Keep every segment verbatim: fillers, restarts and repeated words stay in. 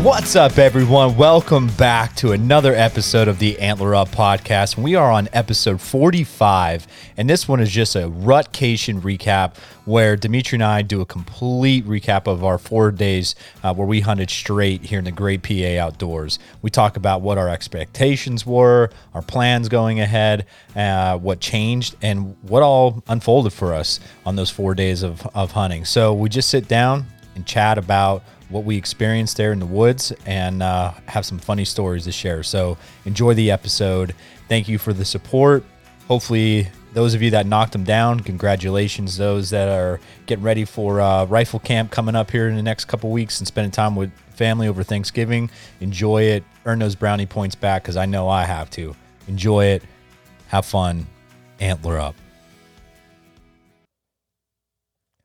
What's up, everyone? Welcome back to another episode of the Antler Up podcast. We are on episode forty-five, and this one is just a rutcation recap where Dimitri and I do a complete recap of our four days uh, where we hunted straight here in the great P A outdoors. We talk about what our expectations were, our plans going ahead, uh, what changed, and what all unfolded for us on those four days of, of hunting. So we just sit down and chat about what we experienced there in the woods and uh, have some funny stories to share. So enjoy the episode. Thank you for the support. Hopefully those of you that knocked them down, congratulations. Those that are getting ready for uh, rifle camp coming up here in the next couple weeks and spending time with family over Thanksgiving, enjoy it. Earn those brownie points back because I know I have to. Enjoy it. Have fun. Antler up.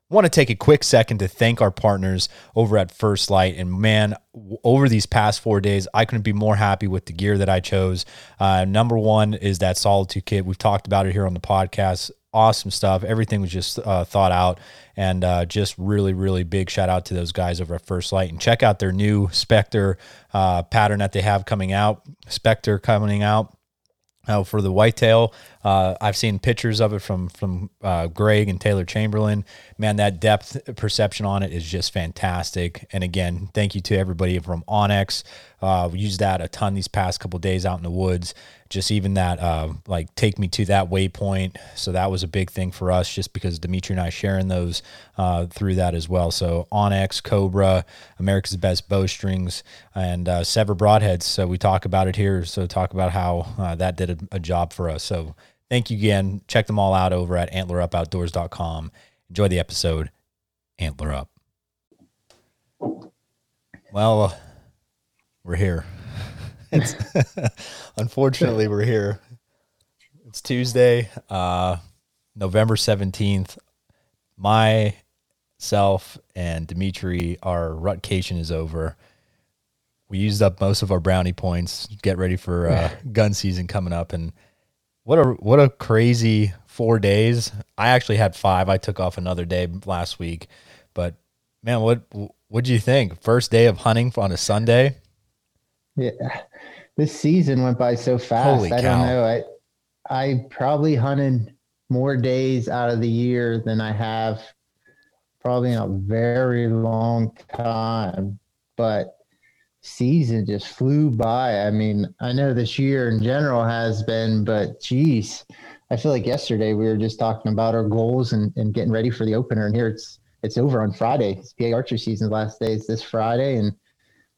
Want to take a quick second to thank our partners over at First Light. And man, over these past four days, I couldn't be more happy with the gear that I chose. Uh, number one is that Solitude kit. We've talked about it here on the podcast. Awesome stuff. Everything was just uh, thought out, and uh, just really, really big shout out to those guys over at First Light. And check out their new Spectre uh, pattern that they have coming out. Spectre coming out. Oh, for the whitetail, uh, I've seen pictures of it from from uh, Greg and Taylor Chamberlain. Man, that depth perception on it is just fantastic. And again, thank you to everybody from Onyx. Uh, we used that a ton these past couple of days out in the woods. Just even that, uh, like, take me to that waypoint. So that was a big thing for us just because Dimitri and I sharing those uh, through that as well. So Onyx, Cobra, America's Best Bowstrings, and uh, Sever Broadheads. So we talk about it here. So talk about how uh, that did a, a job for us. So thank you again. Check them all out over at antler up outdoors dot com. Enjoy the episode. Antler Up. Well, uh, we're here. It's, unfortunately, we're here. It's Tuesday, uh, November seventeenth. Myself and Dimitri, our rutcation is over. We used up most of our brownie points. Get ready for uh, gun season coming up. And what a what a crazy four days. I actually had five. I took off another day last week. But, man, what what do you think? First day of hunting on a Sunday? Yeah, this season went by so fast. Holy cow. I don't know. I I probably hunted more days out of the year than I have probably in a very long time. But season just flew by. I mean, I know this year in general has been, but geez, I feel like yesterday we were just talking about our goals and, and getting ready for the opener. And here it's it's over on Friday. It's P A archery season's last day is this Friday, and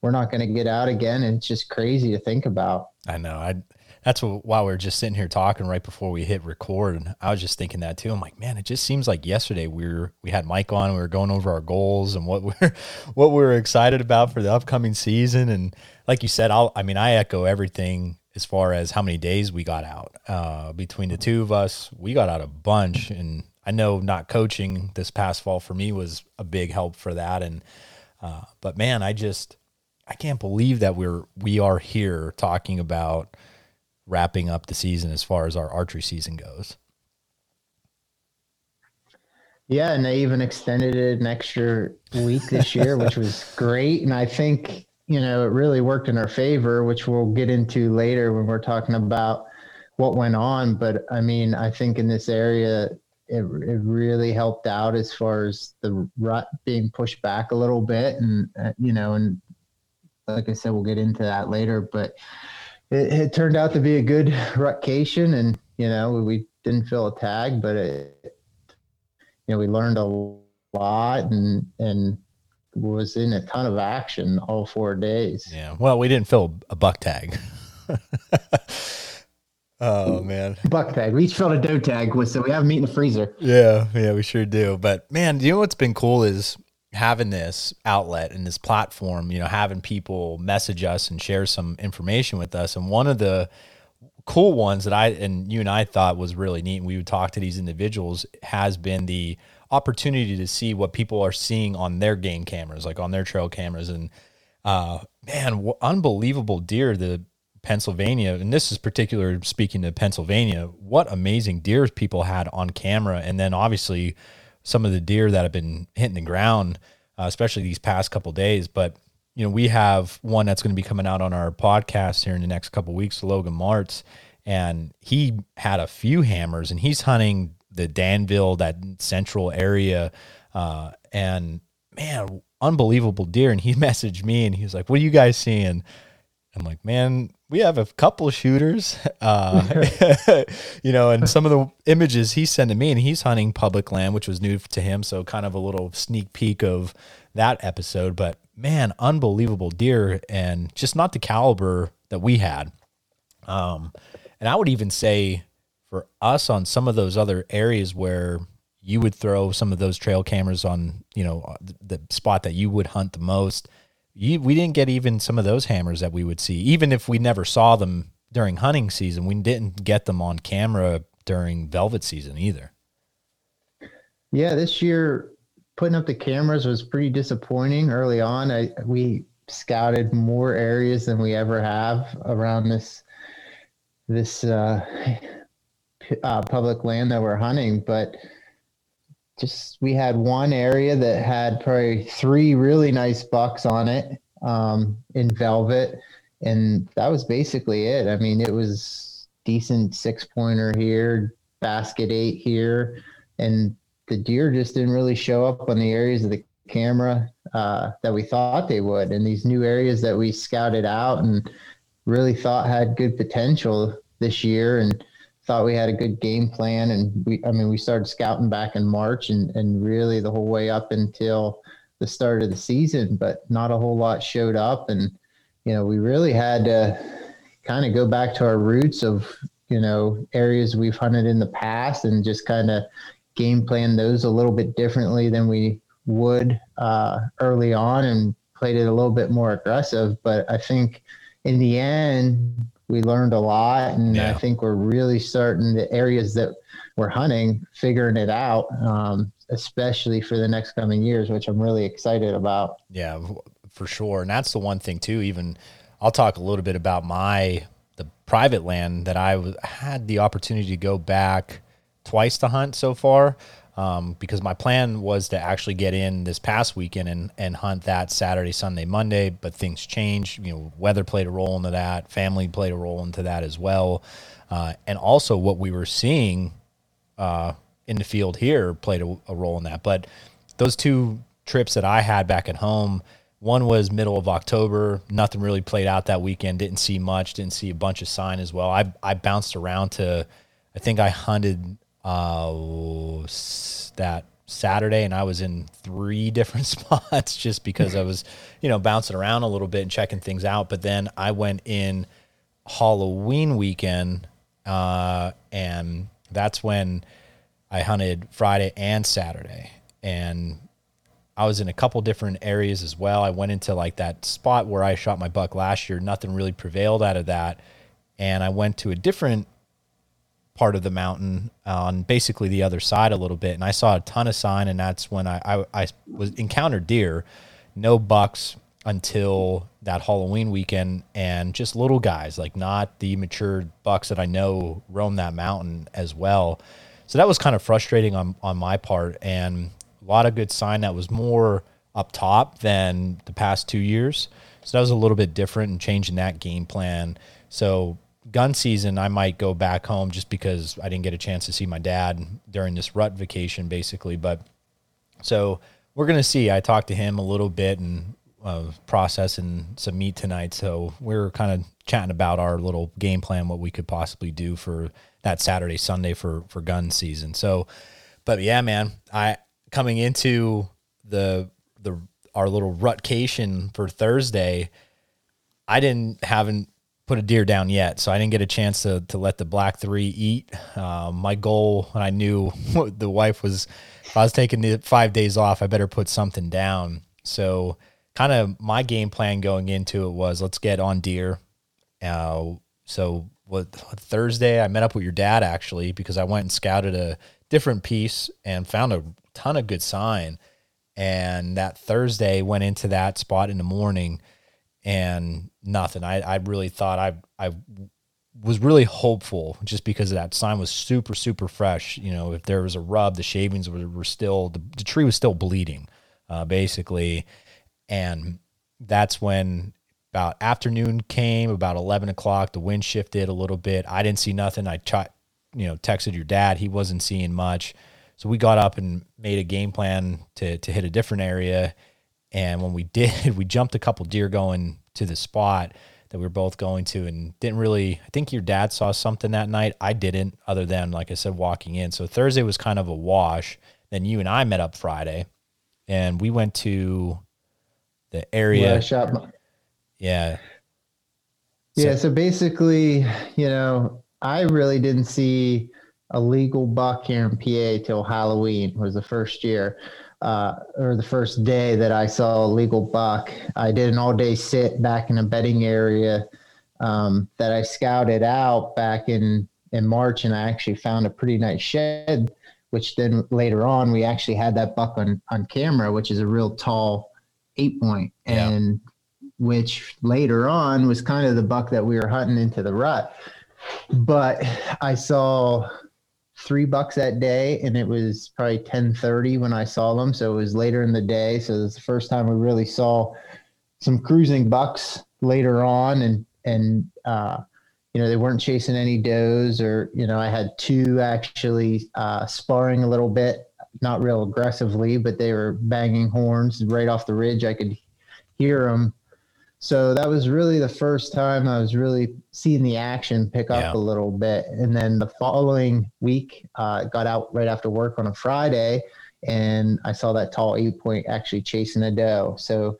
we're not going to get out again. And it's just crazy to think about. I know. I That's what, while we were just sitting here talking right before we hit record. And I was just thinking that too. I'm like, man, it just seems like yesterday we were, we had Mike on, we were going over our goals and what we're, what we were excited about for the upcoming season. And like you said, I'll, I mean, I echo everything as far as how many days we got out uh, between the two of us. We got out a bunch, and I know not coaching this past fall for me was a big help for that. And, uh, but man, I just, I can't believe that we're we are here talking about wrapping up the season as far as our archery season goes. Yeah, and they even extended it an extra week this year, which was great. And I think, you know, it really worked in our favor, which we'll get into later when we're talking about what went on. But I mean, I think in this area, it, it really helped out as far as the rut being pushed back a little bit, and uh, you know, and like I said, we'll get into that later, but it, it turned out to be a good rutcation, and, you know, we didn't feel a tag, but it, you know, we learned a lot and, and was in a ton of action all four days. Yeah. Well, we didn't feel a buck tag. Oh man. Buck tag. We each felt a doe tag, so we have meat in the freezer. Yeah. Yeah, we sure do. But man, you know, what's been cool is having this outlet and this platform, you know, having people message us and share some information with us. And one of the cool ones that I, and you and I thought was really neat, and we would talk to these individuals, has been the opportunity to see what people are seeing on their game cameras, like on their trail cameras. And, uh, man, unbelievable deer, the Pennsylvania, and this is particular speaking to Pennsylvania, what amazing deer people had on camera. And then obviously, some of the deer that have been hitting the ground, uh, especially these past couple of days. But you know, we have one that's going to be coming out on our podcast here in the next couple of weeks, Logan Martz. And he had a few hammers, and he's hunting the Danville, that central area. Uh, and man, unbelievable deer. And he messaged me and he was like, what are you guys seeing? I'm like, man, we have a couple shooters, uh, you know, and some of the images he sent to me, and he's hunting public land, which was new to him. So kind of a little sneak peek of that episode, but man, unbelievable deer, and just not the caliber that we had. Um, and I would even say for us on some of those other areas where you would throw some of those trail cameras on, you know, the, the spot that you would hunt the most, You, we didn't get even some of those hammers that we would see, even if we never saw them during hunting season. We didn't get them on camera during velvet season either. Yeah, this year putting up the cameras was pretty disappointing early on. I, we scouted more areas than we ever have around this this uh, uh, public land that we're hunting, but just, we had one area that had probably three really nice bucks on it, um, in velvet. And that was basically it. I mean, it was decent six pointer here, basket eight here. And the deer just didn't really show up on the areas of the camera, uh, that we thought they would. And these new areas that we scouted out and really thought had good potential this year, and thought we had a good game plan. And we, I mean, we started scouting back in March and, and really the whole way up until the start of the season, but not a whole lot showed up. And, you know, we really had to kind of go back to our roots of, you know, areas we've hunted in the past, and just kind of game plan those a little bit differently than we would uh, early on, and played it a little bit more aggressive. But I think in the end, we learned a lot, and yeah. I think we're really starting the areas that we're hunting, figuring it out, um, especially for the next coming years, which I'm really excited about. Yeah, for sure. And that's the one thing too, even I'll talk a little bit about my, the private land that I w- had the opportunity to go back twice to hunt so far. Um, because my plan was to actually get in this past weekend and, and hunt that Saturday, Sunday, Monday, but things changed. You know, weather played a role into that. Family played a role into that as well. Uh, and also what we were seeing uh, in the field here played a, a role in that. But those two trips that I had back at home, one was middle of October. Nothing really played out that weekend. Didn't see much. Didn't see a bunch of sign as well. I I bounced around to, I think I hunted Uh, that Saturday, and I was in three different spots just because I was, you know, bouncing around a little bit and checking things out. But then I went in Halloween weekend, uh, and that's when I hunted Friday and Saturday. And I was in a couple different areas as well. I went into like that spot where I shot my buck last year. Nothing really prevailed out of that. And I went to a different part of the mountain on basically the other side a little bit, and I saw a ton of sign, and that's when I, I, I was encountered deer, no bucks until that Halloween weekend, and just little guys, like not the mature bucks that I know roam that mountain as well. So that was kind of frustrating on, on my part, and a lot of good sign that was more up top than the past two years. So that was a little bit different and changing that game plan. So gun season, I might go back home just because I didn't get a chance to see my dad during this rut vacation, basically. But so we're going to see. I talked to him a little bit and uh, processing some meat tonight. So we're kind of chatting about our little game plan, what we could possibly do for that Saturday, Sunday for, for gun season. So, but yeah, man, I coming into the, the, our little rutcation for Thursday, I didn't haven't, put a deer down yet, so I didn't get a chance to to let the black three eat. Uh, my goal, and I knew the wife was, if I was taking the five days off, I better put something down. So kind of my game plan going into it was, let's get on deer. Uh, so what Thursday, I met up with your dad, actually, because I went and scouted a different piece and found a ton of good sign. And that Thursday went into that spot in the morning, and nothing. I, I really thought I I was really hopeful just because of that sign was super, super fresh. You know, if there was a rub, the shavings were, were still, the, the tree was still bleeding, uh, basically. And that's when about afternoon came, about eleven o'clock, the wind shifted a little bit. I didn't see nothing. I tried, you know, texted your dad. He wasn't seeing much. So we got up and made a game plan to to hit a different area. And when we did, we jumped a couple deer going to the spot that we were both going to, and didn't really, I think your dad saw something that night. I didn't, other than, like I said, walking in. So Thursday was kind of a wash. Then you and I met up Friday, and we went to the area. Yeah, I shot my- yeah. So- yeah. So basically, you know, I really didn't see a legal buck here in P A till Halloween was the first year. Uh, or the first day that I saw a legal buck. I did an all day sit back in a bedding area um, that I scouted out back in, in March. And I actually found a pretty nice shed, which then later on, we actually had that buck on, on camera, which is a real tall eight point. Yeah. And which later on was kind of the buck that we were hunting into the rut. But I saw three bucks that day, and it was probably ten thirty when I saw them. So it was later in the day. So it was the first time we really saw some cruising bucks later on. And, and, uh, you know, they weren't chasing any does, or, you know, I had two actually, uh, sparring a little bit, not real aggressively, but they were banging horns right off the ridge. I could hear them. So that was really the first time I was really seeing the action pick up yeah. a little bit. And then the following week, uh, got out right after work on a Friday, and I saw that tall eight point actually chasing a doe. So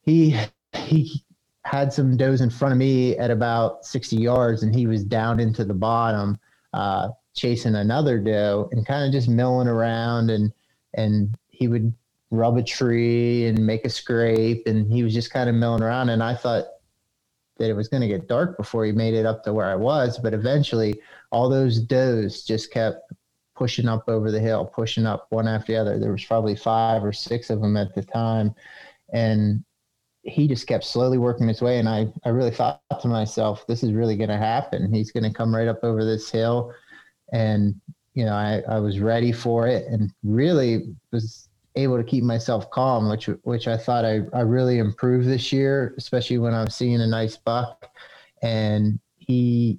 he, he had some does in front of me at about sixty yards, and he was down into the bottom, uh, chasing another doe and kind of just milling around, and, and he would rub a tree and make a scrape, and he was just kind of milling around. And I thought that it was going to get dark before he made it up to where I was, but eventually all those does just kept pushing up over the hill, pushing up one after the other. There was probably five or six of them at the time, and he just kept slowly working his way. And I, I really thought to myself, this is really going to happen. He's going to come right up over this hill. And, you know, I, I was ready for it, and really was able to keep myself calm, which which I thought I, I really improved this year, especially when I'm seeing a nice buck. And he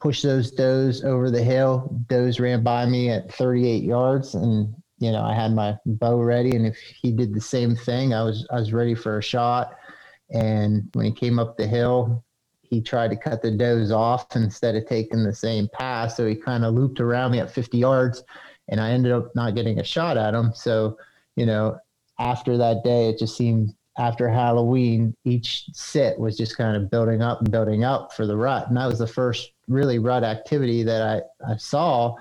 pushed those does over the hill. Does ran by me at thirty-eight yards, and, you know, I had my bow ready, and if he did the same thing, I was I was ready for a shot. And when he came up the hill, he tried to cut the does off instead of taking the same pass, so he kind of looped around me at fifty yards, and I ended up not getting a shot at him. So, you know, after that day, it just seemed after Halloween, each sit was just kind of building up and building up for the rut. And that was the first really rut activity that I, I saw.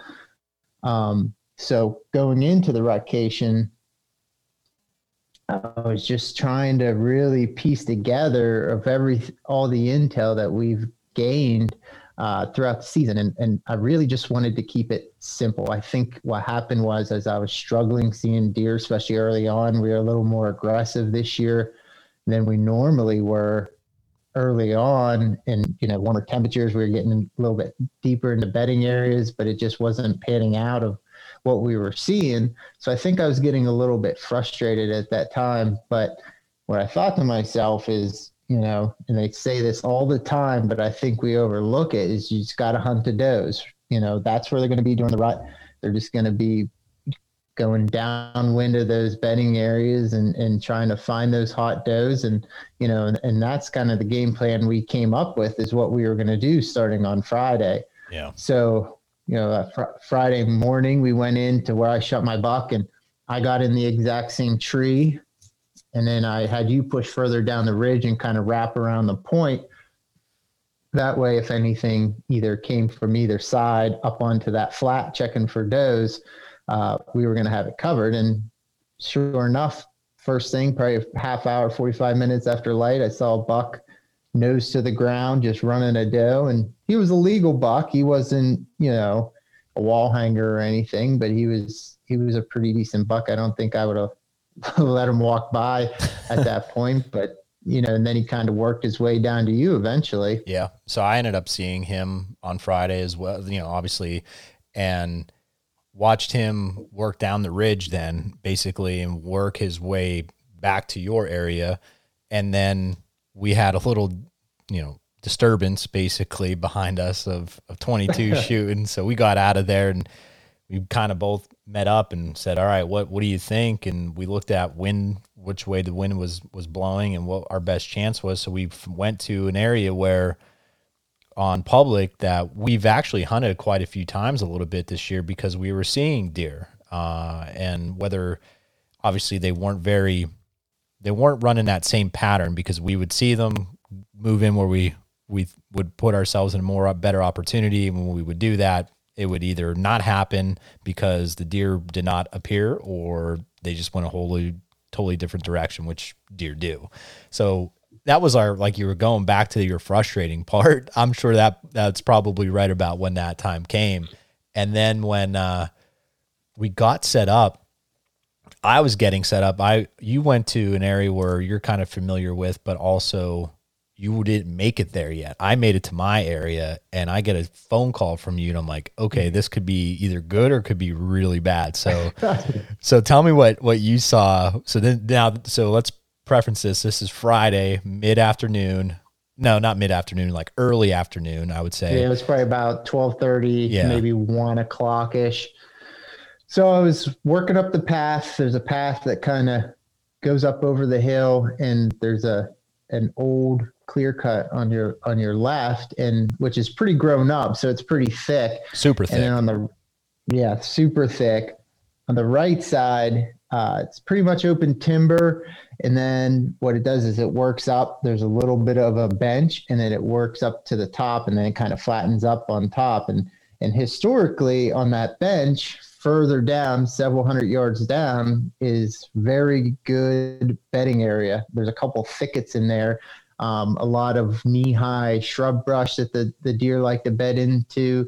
Um, so going into the rutcation, I was just trying to really piece together of every, all the intel that we've gained uh, throughout the season. And, and I really just wanted to keep it simple. I think what happened was, as I was struggling seeing deer, especially early on, we were a little more aggressive this year than we normally were early on. And, you know, warmer temperatures, we were getting a little bit deeper into bedding areas, but it just wasn't panning out of what we were seeing. So I think I was getting a little bit frustrated at that time. But what I thought to myself is, you know, and they say this all the time, but I think we overlook it, is you just got to hunt the does. You know, that's where they're going to be during the rut. They're just going to be going downwind of those bedding areas and, and trying to find those hot does. And, you know, and, and that's kind of the game plan we came up with, is what we were going to do starting on Friday. Yeah. So, you know, uh, fr- Friday morning, we went in to where I shot my buck, and I got in the exact same tree. And then I had you push further down the ridge and kind of wrap around the point. That way, if anything either came from either side up onto that flat checking for does, uh, we were going to have it covered. And sure enough, first thing, probably a half hour, forty-five minutes after light, I saw a buck nose to the ground, just running a doe. And he was a legal buck. He wasn't, you know, a wall hanger or anything, but he was, he was a pretty decent buck. I don't think I would have let him walk by at that point, but, you know, and then he kind of worked his way down to you eventually. Yeah. So I ended up seeing him on Friday as well, you know, obviously, and watched him work down the ridge then basically and work his way back to your area. And then we had a little, you know, disturbance basically behind us of, of twenty-two shooting. So we got out of there and we kind of both met up and said, all right, what, what do you think? And we looked at wind, which way the wind was, was blowing and what our best chance was. So we went to an area where on public that we've actually hunted quite a few times a little bit this year because we were seeing deer. Uh, and whether obviously they weren't very, they weren't running that same pattern because we would see them move in where we, we would put ourselves in a more better opportunity. And when we would do that, it would either not happen because the deer did not appear or they just went a wholly, totally different direction, which deer do. So that was our, like you were going back to your frustrating part. I'm sure that that's probably right about when that time came. And then when uh, we got set up, I was getting set up. I, you went to an area where you're kind of familiar with, but also you didn't make it there yet. I made it to my area and I get a phone call from you and I'm like, okay, this could be either good or could be really bad. So, so tell me what, what you saw. So then now, so let's preference this. This is Friday mid afternoon. No, not mid afternoon, like early afternoon, I would say. Yeah, it was probably about twelve thirty, yeah. maybe one o'clock ish. So I was working up the path. There's a path that kind of goes up over the hill and there's a, an old clear cut on your on your left, and which is pretty grown up, so it's pretty thick, super thick. And then on the yeah super thick on the right side, uh it's pretty much open timber, and then what it does is it works up. There's a little bit of a bench and then it works up to the top and then it kind of flattens up on top, and and historically on that bench further down, several hundred yards down, is very good bedding area. There's a couple thickets in there. Um, a lot of knee-high shrub brush that the, the deer like to bed into,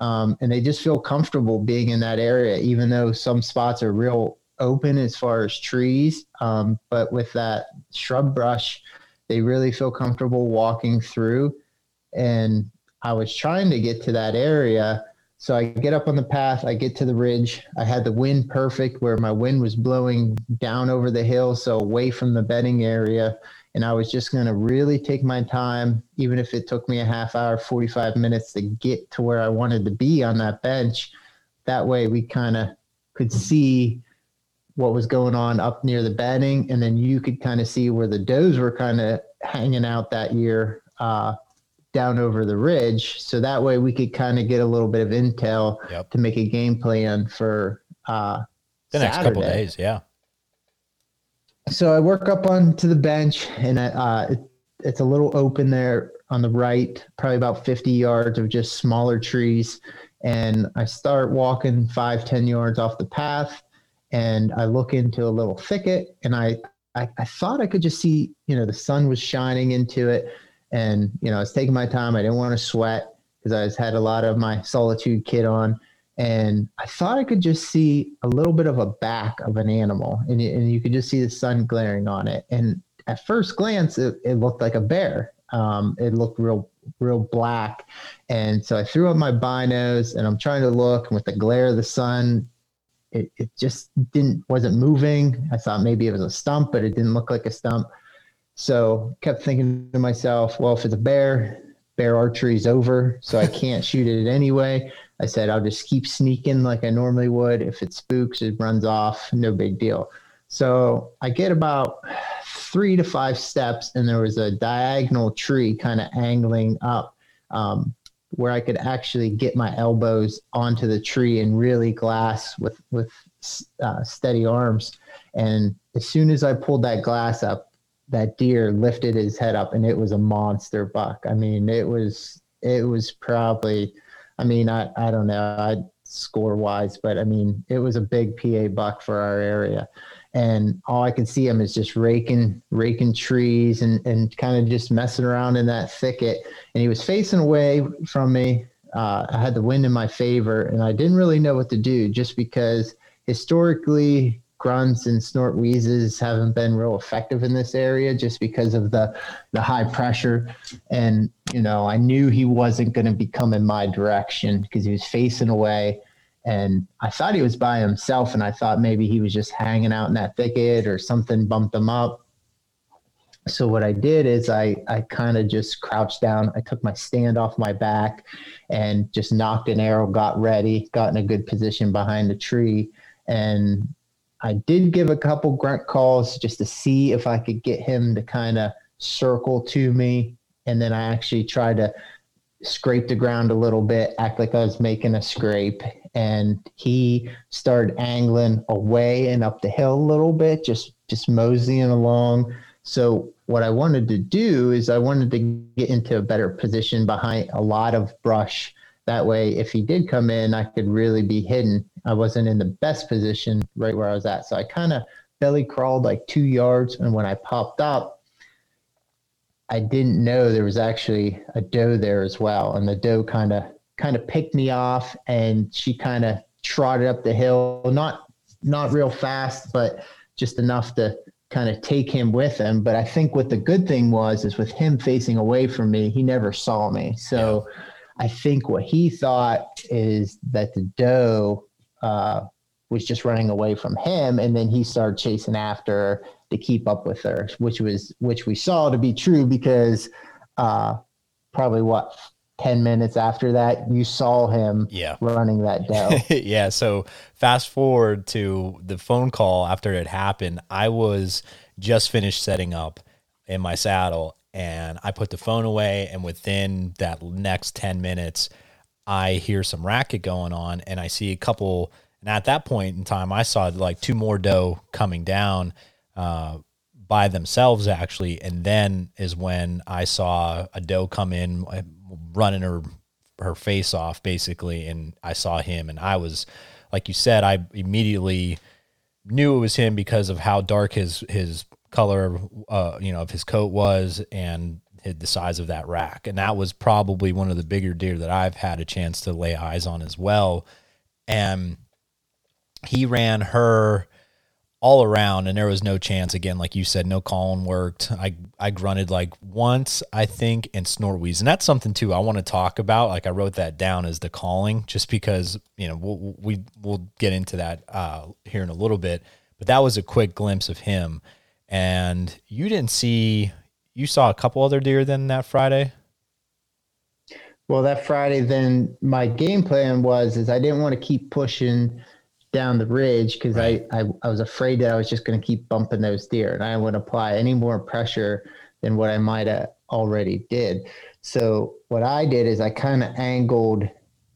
um, and they just feel comfortable being in that area, even though some spots are real open as far as trees. Um, but with that shrub brush, they really feel comfortable walking through. And I was trying to get to that area. So I get up on the path, I get to the ridge. I had the wind perfect where my wind was blowing down over the hill, so away from the bedding area. And I was just going to really take my time, even if it took me a half hour, forty-five minutes to get to where I wanted to be on that bench. That way we kind of could see what was going on up near the bedding. And then you could kind of see where the does were kind of hanging out that year, uh, down over the ridge. So that way we could kind of get a little bit of intel yep. to make a game plan for uh, the next Saturday. Couple of days. Yeah. So I work up onto the bench, and uh, it, it's a little open there on the right, probably about fifty yards of just smaller trees. And I start walking five, ten yards off the path, and I look into a little thicket, and I, I, I thought I could just see, you know, the sun was shining into it. And, you know, I was taking my time. I didn't want to sweat because I just had a lot of my Solitude kit on. And I thought I could just see a little bit of a back of an animal, and, and you could just see the sun glaring on it. And at first glance, it, it looked like a bear. Um, it looked real, real black. And so I threw up my binos and I'm trying to look, and with the glare of the sun, it, it just didn't, wasn't moving. I thought maybe it was a stump, but it didn't look like a stump. So kept thinking to myself, well, if it's a bear, bear archery is over, so I can't shoot it anyway. I said, I'll just keep sneaking like I normally would. If it spooks, it runs off, no big deal. So I get about three to five steps, and there was a diagonal tree kind of angling up, um, where I could actually get my elbows onto the tree and really glass with, with uh, steady arms. And as soon as I pulled that glass up, that deer lifted his head up, and it was a monster buck. I mean, it was, it was probably... I mean, I, I don't know, I score wise, but I mean, it was a big P A buck for our area. And all I could see him is just raking, raking trees and, and kind of just messing around in that thicket. And he was facing away from me. Uh, I had the wind in my favor, and I didn't really know what to do, just because historically grunts and snort wheezes haven't been real effective in this area, just because of the the high pressure. And you know, I knew he wasn't going to be coming my direction because he was facing away, and I thought he was by himself, and I thought maybe he was just hanging out in that thicket or something bumped him up. So what I did is I, I kind of just crouched down. I took my stand off my back and just knocked an arrow, got ready, got in a good position behind the tree. And I did give a couple grunt calls just to see if I could get him to kind of circle to me. And then I actually tried to scrape the ground a little bit, act like I was making a scrape. And he started angling away and up the hill a little bit, just, just moseying along. So what I wanted to do is I wanted to get into a better position behind a lot of brush. That way, if he did come in, I could really be hidden. I wasn't in the best position right where I was at. So I kind of belly crawled like two yards. And when I popped up, I didn't know there was actually a doe there as well. And the doe kind of kind of picked me off, and she kind of trotted up the hill, not not real fast, but just enough to kind of take him with him. But I think what the good thing was is with him facing away from me, he never saw me. So I think what he thought is that the doe uh, was just running away from him. And then he started chasing after her to keep up with her, which was, which we saw to be true, because uh, probably what, ten minutes after that, you saw him yeah. running that down. yeah. So fast forward to the phone call after it happened, I was just finished setting up in my saddle, and I put the phone away. And within that next ten minutes, I hear some racket going on, and I see a couple. And at that point in time, I saw like two more doe coming down, uh, by themselves actually. And then is when I saw a doe come in running her, her face off basically. And I saw him, and I was, like you said, I immediately knew it was him because of how dark his, his color, uh, you know, of his coat was, and the size of that rack. And that was probably one of the bigger deer that I've had a chance to lay eyes on as well. And he ran her all around, and there was no chance. Again, like you said, no calling worked. I, I grunted like once, I think, and snort wheeze. And that's something too I want to talk about. Like I wrote that down as the calling, just because, you know, we'll, we, we'll get into that uh, here in a little bit, but that was a quick glimpse of him. And you didn't see, you saw a couple other deer then that Friday. Well, that Friday, then my game plan was, is I didn't want to keep pushing down the ridge, because right. I, I, I was afraid that I was just going to keep bumping those deer, and I wouldn't apply any more pressure than what I might have already did. So what I did is I kind of angled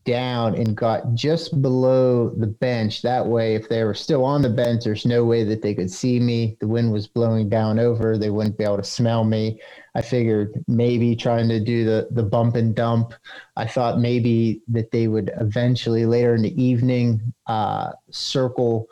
down and got just below the bench. That way, if they were still on the bench, there's no way that they could see me. The wind was blowing down over. They wouldn't be able to smell me. I figured maybe trying to do the, the bump and dump. I thought maybe that they would eventually later in the evening uh, circle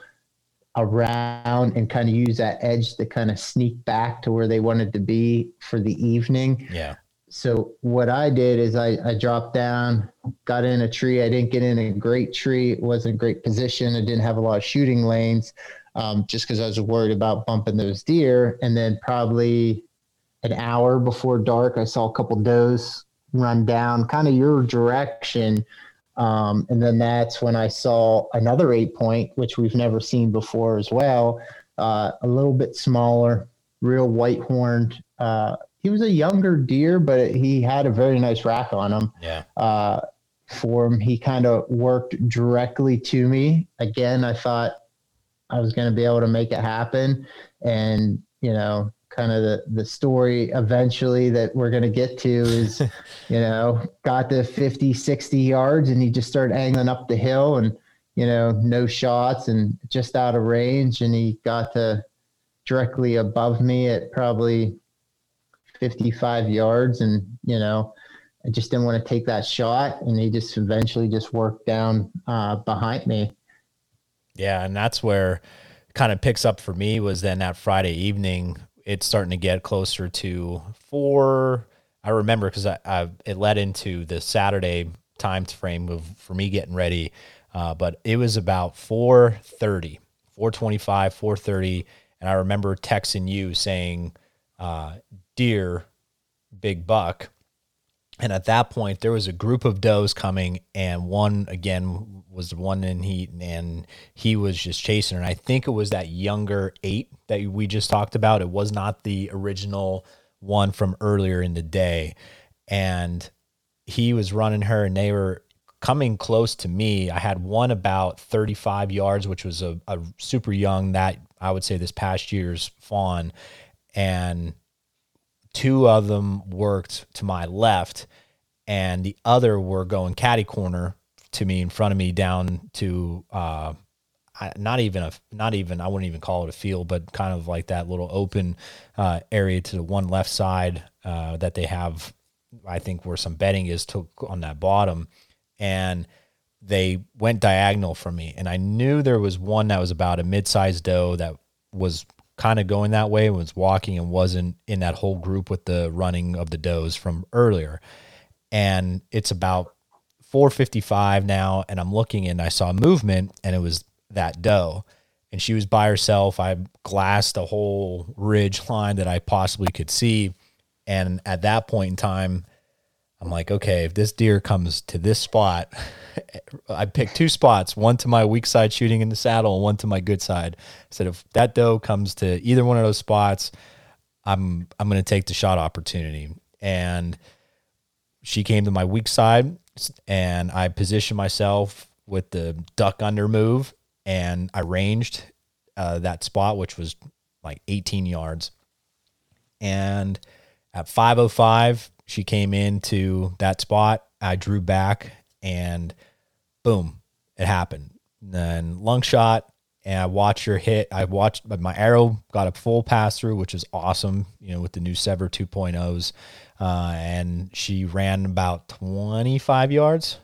around and kind of use that edge to kind of sneak back to where they wanted to be for the evening. Yeah. So what I did is I, I dropped down, got in a tree. I didn't get in a great tree. It wasn't a great position. I didn't have a lot of shooting lanes, um, just because I was worried about bumping those deer. And then probably an hour before dark, I saw a couple does run down kind of your direction. Um, and then that's when I saw another eight point, which we've never seen before as well. Uh, a little bit smaller, real white horned. Uh, he was a younger deer, but he had a very nice rack on him. Yeah. Uh, for him, he kind of worked directly to me. Again, I thought I was going to be able to make it happen. And, you know, kind of the, the story eventually that we're going to get to is, you know, got to fifty, sixty yards, and he just started angling up the hill, and, you know, no shots and just out of range. And he got to directly above me at probably fifty-five yards. And, you know, I just didn't want to take that shot. And he just eventually just worked down uh, behind me. Yeah. And that's where it kind of picks up for me, was then that Friday evening, it's starting to get closer to four. I remember, because I, I, it led into the Saturday time frame of, for me getting ready. Uh, but it was about four thirty, four twenty-five, four thirty. And I remember texting you saying, uh, deer, big buck. And at that point, there was a group of does coming, and one, again, was the one in heat, and he was just chasing her. And I think it was that younger eight that we just talked about. It was not the original one from earlier in the day. And he was running her, and they were coming close to me. I had one about thirty-five yards, which was a, a super young, that I would say this past year's fawn. And two of them worked to my left, and the other were going catty corner to me, in front of me, down to uh, not even a, not even, I wouldn't even call it a field, but kind of like that little open uh, area to the one left side uh, that they have, I think, where some bedding is to, on that bottom. And they went diagonal from me. And I knew there was one that was about a mid-sized doe that was kind of going that way, was walking, and wasn't in that whole group with the running of the does from earlier. And it's about four fifty-five now, and I'm looking, and I saw movement, and it was that doe, and she was by herself. I glassed the whole ridge line that I possibly could see. And at that point in time, I'm like, okay, if this deer comes to this spot, I picked two spots, one to my weak side shooting in the saddle and one to my good side. I said, if that doe comes to either one of those spots, I'm I'm going to take the shot opportunity. And she came to my weak side, and I positioned myself with the duck under move, and I ranged uh, that spot, which was like eighteen yards. And at five oh five, she came into that spot. I drew back, and boom, it happened. And then lung shot, and I watched her hit. I watched, but my arrow got a full pass through, which is awesome, you know, with the new Sever two point ohs. Uh, and she ran about twenty-five yards,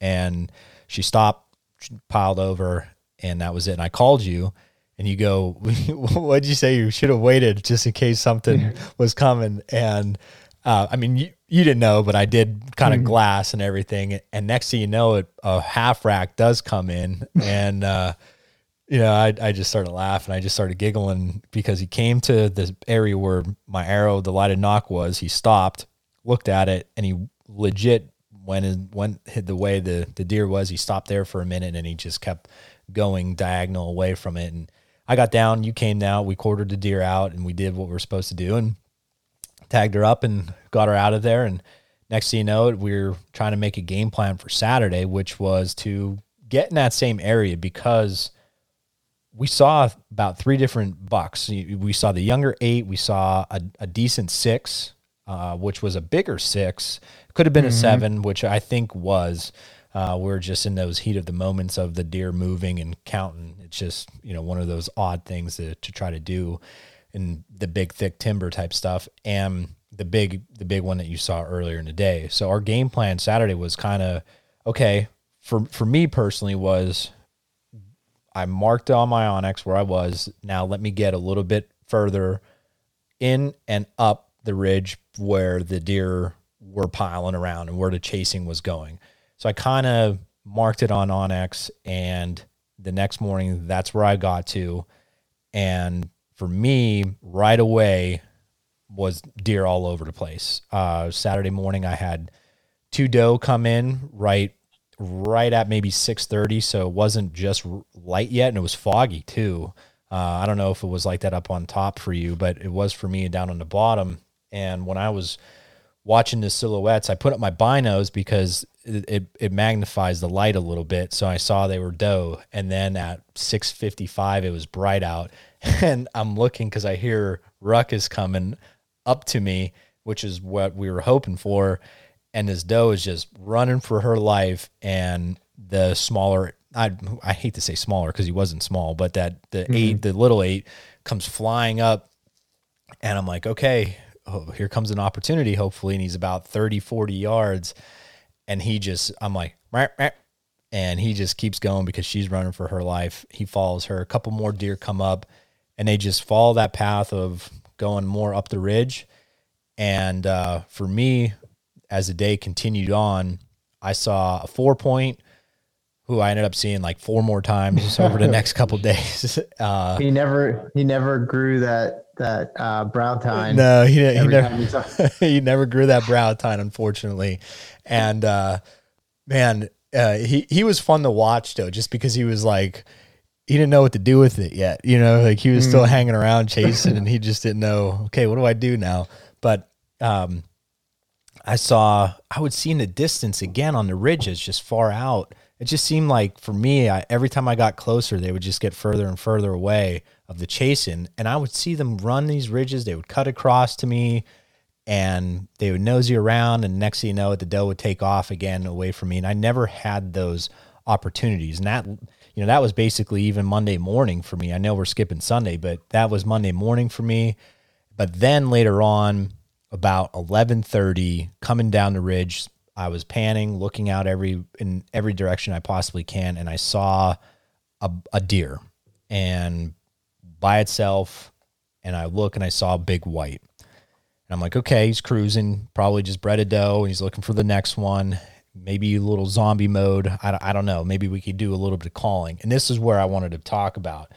and she stopped, she piled over, and that was it. And I called you. And you go, what'd you say? You should have waited just in case something was coming. And uh, I mean, you, you didn't know, but I did kind of glass and everything. And next thing you know, it, a half rack does come in. And, uh, you know, I, I just started laughing. I just started giggling because he came to this area where my arrow, the lighted knock was. He stopped, looked at it, and he legit went and went the way the, the deer was. He stopped there for a minute, and he just kept going diagonal away from it. And I got down, you came down, we quartered the deer out, and we did what we were supposed to do, and tagged her up and got her out of there. And next thing you know, we were trying to make a game plan for Saturday, which was to get in that same area, because we saw about three different bucks. We saw the younger eight, we saw a, a decent six, uh, which was a bigger six. Could have been mm-hmm. a seven, which I think was. Uh, we're just in those heat of the moments of the deer moving and counting. It's just, you know, one of those odd things to, to try to do in the big, thick timber type stuff, and the big, the big one that you saw earlier in the day. So our game plan Saturday was kind of, okay, for, for me personally, was I marked on my Onyx where I was. Now let me get a little bit further in and up the ridge where the deer were piling around and where the chasing was going. So I kind of marked it on Onyx, and the next morning, that's where I got to. And for me, right away was deer all over the place. Uh, Saturday morning, I had two doe come in right, right at maybe six thirty. So it wasn't just light yet, and it was foggy too. Uh, I don't know if it was like that up on top for you, but it was for me down on the bottom. And when I was watching the silhouettes, I put up my binos because It, it it magnifies the light a little bit, so I saw they were doe. And then at six fifty-five, it was bright out, and I'm looking because I hear ruckus coming up to me, which is what we were hoping for. And this doe is just running for her life, and the smaller, I I hate to say smaller because he wasn't small, but that the mm-hmm. eight, the little eight, comes flying up, and I'm like, okay, oh, here comes an opportunity, hopefully. And he's about thirty, forty yards. And he just, I'm like, rah, rah, and he just keeps going because she's running for her life. He follows her. A couple more deer come up, and they just follow that path of going more up the ridge. And uh, for me, as the day continued on, I saw a four point, who I ended up seeing like four more times over the next couple of days. Uh, he never, he never grew that, that uh, brow tine. No, he, he never, he never grew that brow tine, unfortunately. And uh, man, uh, he, he was fun to watch though, just because he was like, he didn't know what to do with it yet. You know, like he was mm. still hanging around chasing and he just didn't know, okay, what do I do now? But um, I saw, I would see in the distance again on the ridges, just far out. It just seemed like for me, I, every time I got closer, they would just get further and further away of the chasing. And I would see them run these ridges. They would cut across to me and they would nosy around. And next thing you know, the doe would take off again away from me. And I never had those opportunities. And that, you know, that was basically even Monday morning for me. I know we're skipping Sunday, but that was Monday morning for me. But then later on, about eleven thirty, coming down the ridge, I was panning, looking out every in every direction I possibly can, and I saw a, a deer and by itself, and I look and I saw a big white. And I'm like, okay, he's cruising, probably just bred a doe, and he's looking for the next one, maybe a little zombie mode. I, I don't know. Maybe we could do a little bit of calling. And this is where I wanted to talk about.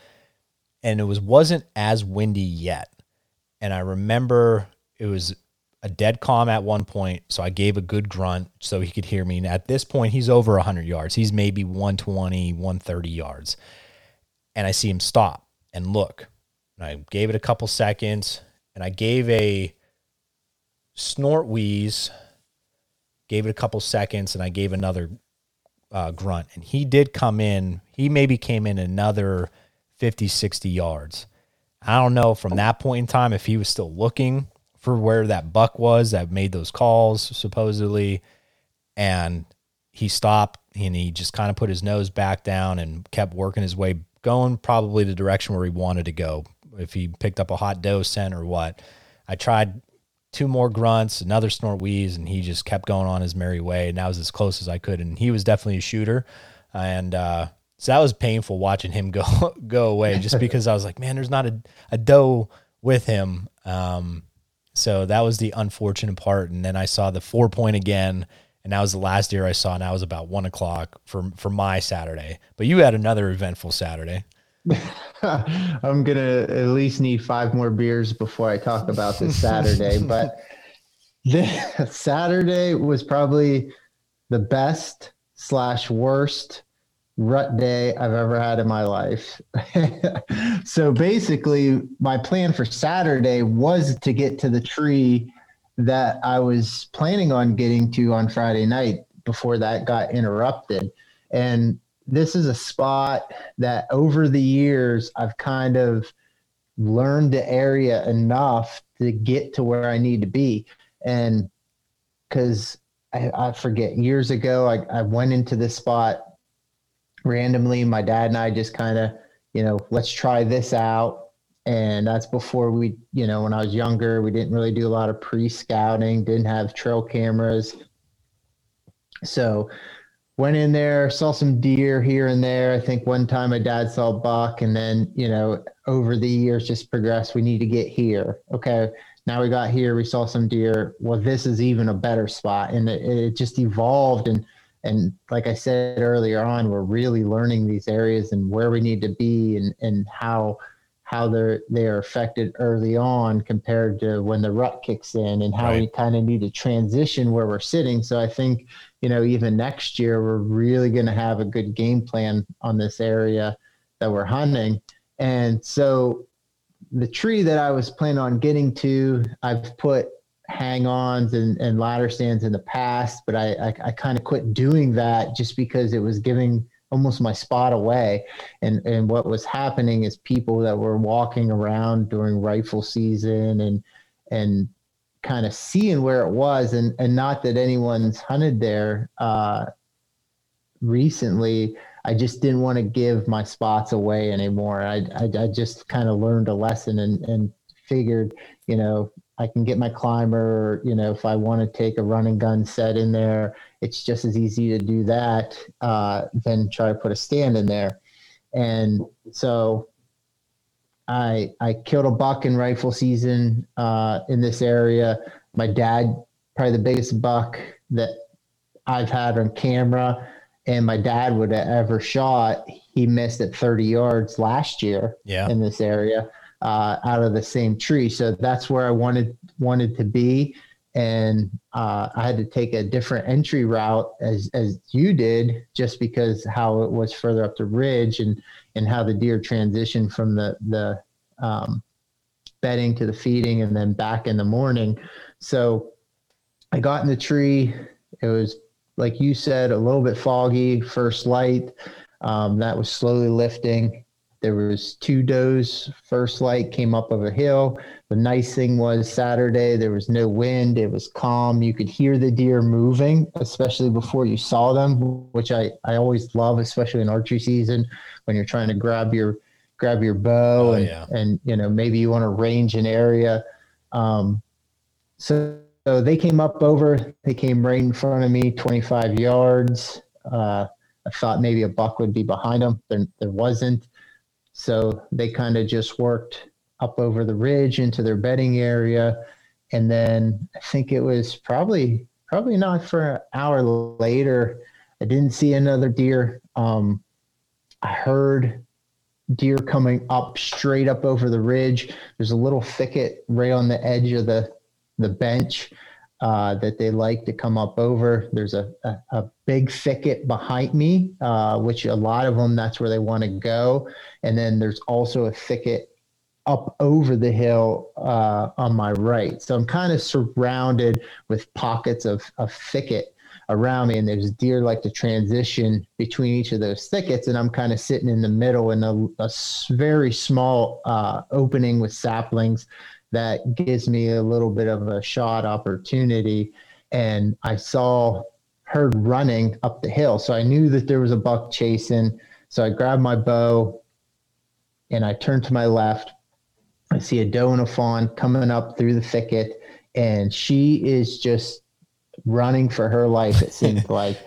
And it was, wasn't as windy yet. And I remember it was a dead calm at one point. So I gave a good grunt so he could hear me. And at this point, he's over one hundred yards. He's maybe one twenty, one thirty yards. And I see him stop and look. And I gave it a couple seconds. And I gave a snort wheeze, gave it a couple seconds, and I gave another uh, grunt. And he did come in. He maybe came in another fifty, sixty yards. I don't know from that point in time if he was still looking for where that buck was that made those calls supposedly. And he stopped and he just kind of put his nose back down and kept working his way, going probably the direction where he wanted to go. If he picked up a hot doe scent or what. I tried two more grunts, another snort wheeze, and he just kept going on his merry way. And that was as close as I could. And he was definitely a shooter. And, uh, so that was painful watching him go, go away just because I was like, man, there's not a, a doe with him. Um, So that was the unfortunate part. And then I saw the four point again, and that was the last deer I saw, and that was about one o'clock for, for my Saturday. But you had another eventful Saturday. I'm going to at least need five more beers before I talk about this Saturday. But this Saturday was probably the best slash worst rut day I've ever had in my life. So basically my plan for Saturday was to get to the tree that I was planning on getting to on Friday night before that got interrupted. And this is a spot that over the years I've kind of learned the area enough to get to where I need to be. And because I, I forget, years ago I, I went into this spot randomly. My dad and I just kind of, you know, let's try this out. And that's before we, you know, when I was younger, we didn't really do a lot of pre-scouting, didn't have trail cameras. So went in there, saw some deer here and there. I think one time my dad saw a buck, and then, you know, over the years just progressed. We need to get here. Okay. Now we got here, we saw some deer. Well, this is even a better spot. And it, it just evolved. And And like I said earlier on, we're really learning these areas and where we need to be, and, and how how they're they are affected early on compared to when the rut kicks in, and how right. we kind of need to transition where we're sitting. So I think, you know, even next year, we're really going to have a good game plan on this area that we're hunting. And so the tree that I was planning on getting to, I've put hang-ons and, and ladder stands in the past, but I, I, I kind of quit doing that just because it was giving almost my spot away. And, and what was happening is people that were walking around during rifle season and, and kind of seeing where it was, and, and not that anyone's hunted there uh, recently, I just didn't want to give my spots away anymore. I, I, I just kind of learned a lesson and, and figured, you know, I can get my climber, you know, if I want to take a run and gun set in there, it's just as easy to do that uh, than try to put a stand in there. And so I I killed a buck in rifle season uh, in this area. My dad, probably the biggest buck that I've had on camera. and my dad would have ever shot, he missed at thirty yards last year yeah. in this area uh, out of the same tree. So that's where I wanted wanted to be. And uh, I had to take a different entry route as as you did, just because how it was further up the ridge and, and how the deer transitioned from the, the um, bedding to the feeding and then back in the morning. So I got in the tree. It was, like you said, a little bit foggy, first light. Um, that was slowly lifting. There was two does. First light came up of a hill. The nice thing was Saturday, there was no wind. It was calm. You could hear the deer moving, especially before you saw them, which I, I always love, especially in archery season when you're trying to grab your grab your bow oh, and, yeah. and, you know, maybe you want to range an area. Um, so, so they came up over. They came right in front of me, twenty-five yards. Uh, I thought maybe a buck would be behind them. There, there wasn't. So they kind of just worked up over the ridge into their bedding area. And then I think it was probably, probably not for an hour later, I didn't see another deer. Um, I heard deer coming up straight up over the ridge. There's a little thicket right on the edge of the, the bench uh, that they like to come up over. There's a, a, a big thicket behind me, uh, which a lot of them, that's where they want to go. And then there's also a thicket up over the hill uh, on my right. So I'm kind of surrounded with pockets of, of thicket around me. And there's deer like to transition between each of those thickets. And I'm kind of sitting in the middle in a, a very small uh, opening with saplings that gives me a little bit of a shot opportunity. And I saw her running up the hill. So I knew that there was a buck chasing. So I grabbed my bow and I turned to my left. I see a doe and a fawn coming up through the thicket, and she is just running for her life. It seemed like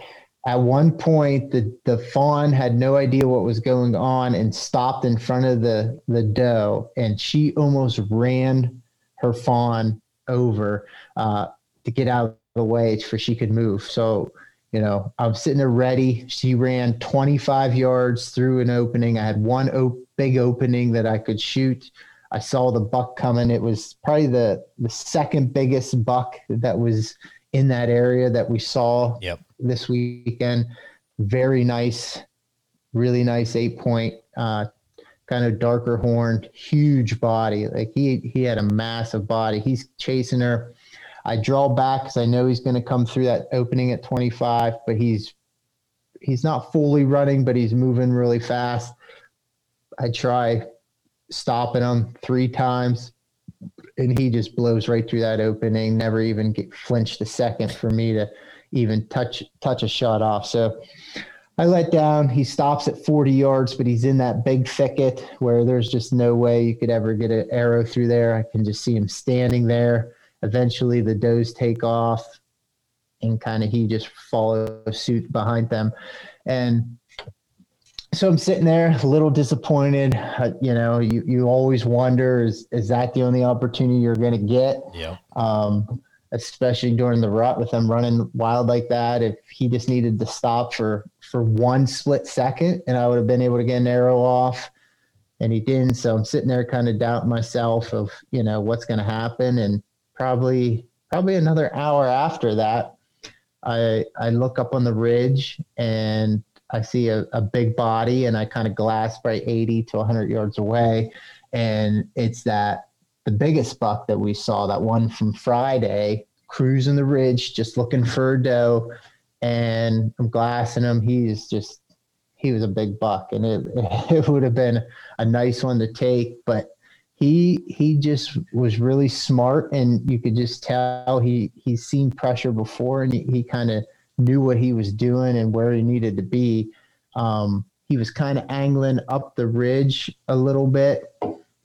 at one point the, the fawn had no idea what was going on and stopped in front of the, the doe, and she almost ran her fawn over uh, to get out of the way for she could move. So, you know, I'm sitting there ready. She ran twenty-five yards through an opening. I had one op- big opening that I could shoot. I saw the buck coming. It was probably the, the second biggest buck that was in that area that we saw yep. this weekend. Very nice, really nice eight point, uh, kind of darker horned, huge body. Like he, he had a massive body. He's chasing her. I draw back because I know he's going to come through that opening at twenty-five, but he's, he's not fully running, but he's moving really fast. I try stopping him three times, and he just blows right through that opening. Never even get flinched a second for me to even touch touch a shot off. So I let down. He stops at forty yards, but he's in that big thicket where there's just no way you could ever get an arrow through there. I can just see him standing there. Eventually the does take off, and kind of he just follows suit behind them. And so I'm sitting there a little disappointed. Uh, you know, you, you always wonder, is, is that the only opportunity you're going to get? Yeah. Um, especially during the rut with them running wild like that. If he just needed to stop for, for one split second, and I would have been able to get an arrow off, and he didn't. So I'm sitting there kind of doubting myself of, you know, what's going to happen. And probably, probably another hour after that, I, I look up on the ridge and I see a, a big body, and I kind of glass by eighty to one hundred yards away. And it's that the biggest buck that we saw, that one from Friday, cruising the ridge, just looking for a doe. And I'm glassing him. He's just, he was a big buck, and it, it would have been a nice one to take, but he, he just was really smart, and you could just tell he, he's seen pressure before, and he, he kind of knew what he was doing and where he needed to be. Um, he was kind of angling up the ridge a little bit.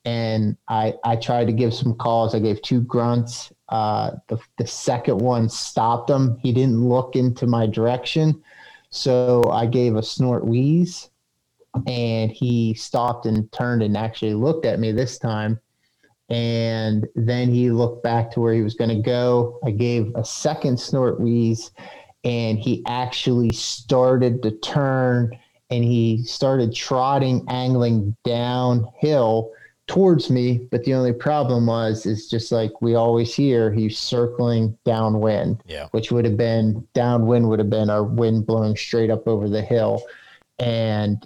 And I, I tried to give some calls. I gave two grunts. Uh, the, the second one stopped him. He didn't look into my direction. So I gave a snort wheeze, and he stopped and turned and actually looked at me this time. And then he looked back to where he was going to go. I gave a second snort wheeze, and he actually started to turn and he started trotting, angling downhill towards me. But the only problem was, is just like we always hear, he's circling downwind, yeah. which would have been downwind would have been our wind blowing straight up over the hill. And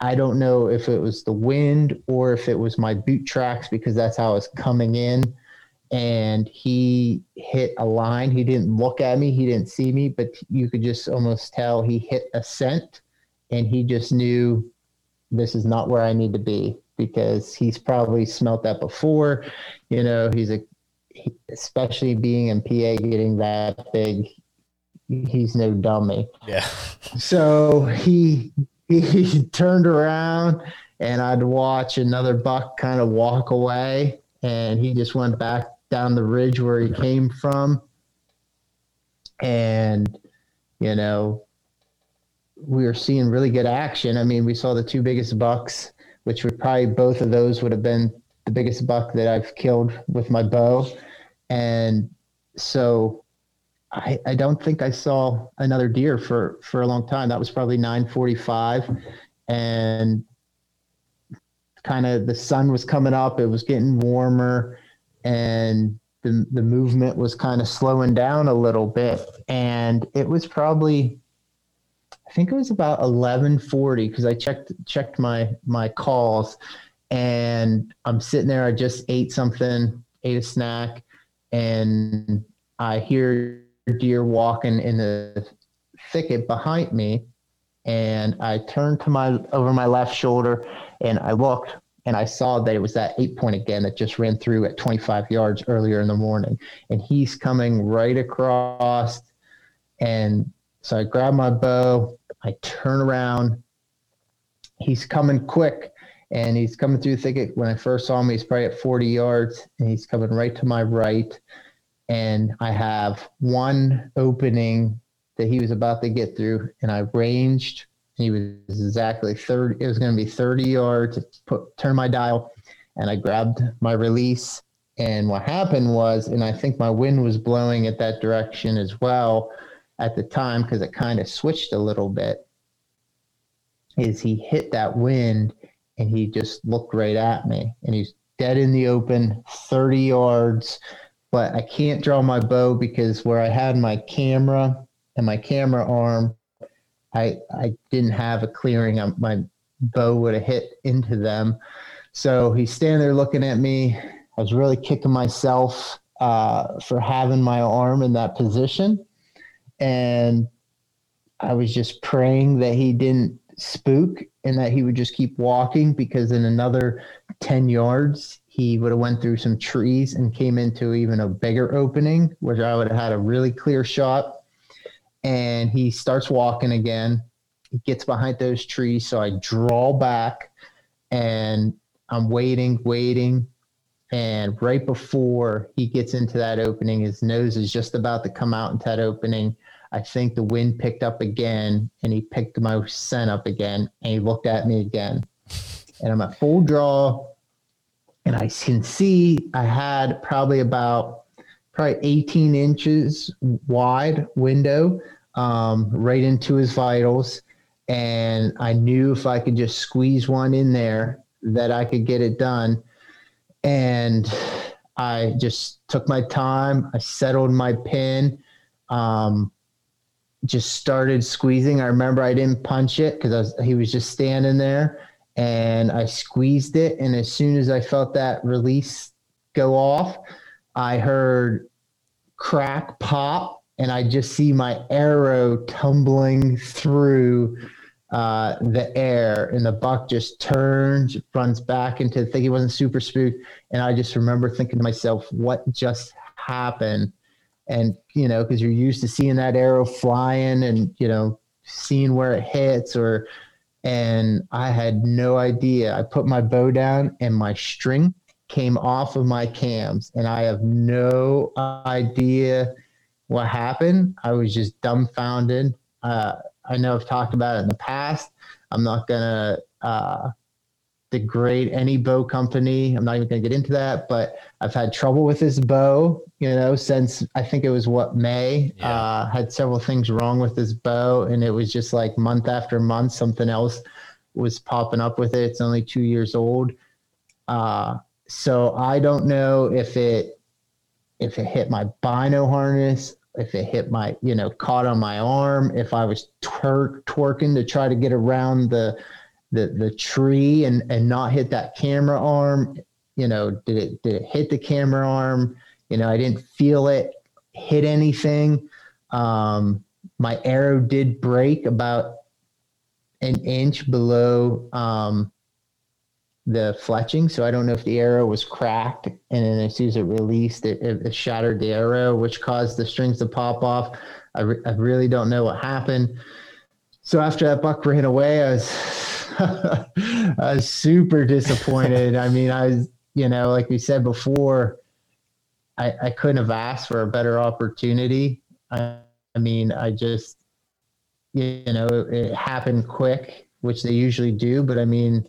I don't know if it was the wind or if it was my boot tracks, because that's how it's coming in. And he hit a line. He didn't look at me. He didn't see me, but you could just almost tell he hit a scent, and he just knew this is not where I need to be, because he's probably smelt that before. You know, he's a, he, especially being in P A, getting that big, he's no dummy. Yeah. So he, he, he turned around, and I'd watch another buck kind of walk away, and he just went back down the ridge where he came from. And, you know, we were seeing really good action. I mean, we saw the two biggest bucks, which would probably, both of those would have been the biggest buck that I've killed with my bow. And so I, I don't think I saw another deer for, for a long time. That was probably nine forty-five, and kind of the sun was coming up. It was getting warmer, and the the movement was kind of slowing down a little bit. And it was probably, I think it was about eleven forty, because I checked checked my my calls, and I'm sitting there. I just ate something, ate a snack, and I hear deer walking in the thicket behind me. And I turned to my over my left shoulder, and I looked, and I saw that it was that eight point again that just ran through at twenty-five yards earlier in the morning. And he's coming right across. And so I grab my bow, I turn around. He's coming quick, and he's coming through the thicket. When I first saw him, he's probably at forty yards, and he's coming right to my right. And I have one opening that he was about to get through, and I ranged, and he was exactly thirty, it was going to be thirty yards, put, turn my dial, and I grabbed my release. And what happened was, and I think my wind was blowing at that direction as well at the time, because it kind of switched a little bit, is he hit that wind, and he just looked right at me, and he's dead in the open, thirty yards, but I can't draw my bow, because where I had my camera and my camera arm, I I didn't have a clearing. I, my bow would have hit into them. So he's standing there looking at me. I was really kicking myself uh, for having my arm in that position. And I was just praying that he didn't spook and that he would just keep walking, because in another ten yards, he would have went through some trees and came into even a bigger opening, which I would have had a really clear shot. And he starts walking again. He gets behind those trees. So I draw back, and I'm waiting, waiting. And right before he gets into that opening, his nose is just about to come out into that opening. I think the wind picked up again, and he picked my scent up again, and he looked at me again. And I'm at full draw, and I can see I had probably about probably eighteen inches wide window, um, right into his vitals. And I knew if I could just squeeze one in there that I could get it done. And I just took my time. I settled my pin, um, just started squeezing. I remember I didn't punch it, because I was, he was just standing there, and I squeezed it. And as soon as I felt that release go off, I heard crack, pop, and I just see my arrow tumbling through uh, the air, and the buck just turns, runs back into the thing. He wasn't super spooked. And I just remember thinking to myself, what just happened? And, you know, because you're used to seeing that arrow flying and, you know, seeing where it hits, or, and I had no idea. I put my bow down, and my string came off of my cams, and I have no idea what happened. I was just dumbfounded. Uh, I know I've talked about it in the past. I'm not going to uh, degrade any bow company. I'm not even going to get into that, but I've had trouble with this bow, you know, since I think it was what May, yeah. uh, had several things wrong with this bow. And it was just like month after month, something else was popping up with it. It's only two years old. Uh, so I don't know if it, if it hit my bino harness, if it hit my, you know, caught on my arm, if I was twer- twerking to try to get around the, the, the tree and, and not hit that camera arm, you know, did it, did it hit the camera arm? You know, I didn't feel it hit anything. Um, my arrow did break about an inch below, um, the fletching. So I don't know if the arrow was cracked, and then as soon as it released, it, it, it shattered the arrow, which caused the strings to pop off. I, re- I really don't know what happened. So after that buck ran away, I was, I was super disappointed. I mean, I was, you know, like we said before, I, I couldn't have asked for a better opportunity. I, I mean, I just, you know, it, it happened quick, which they usually do, but I mean,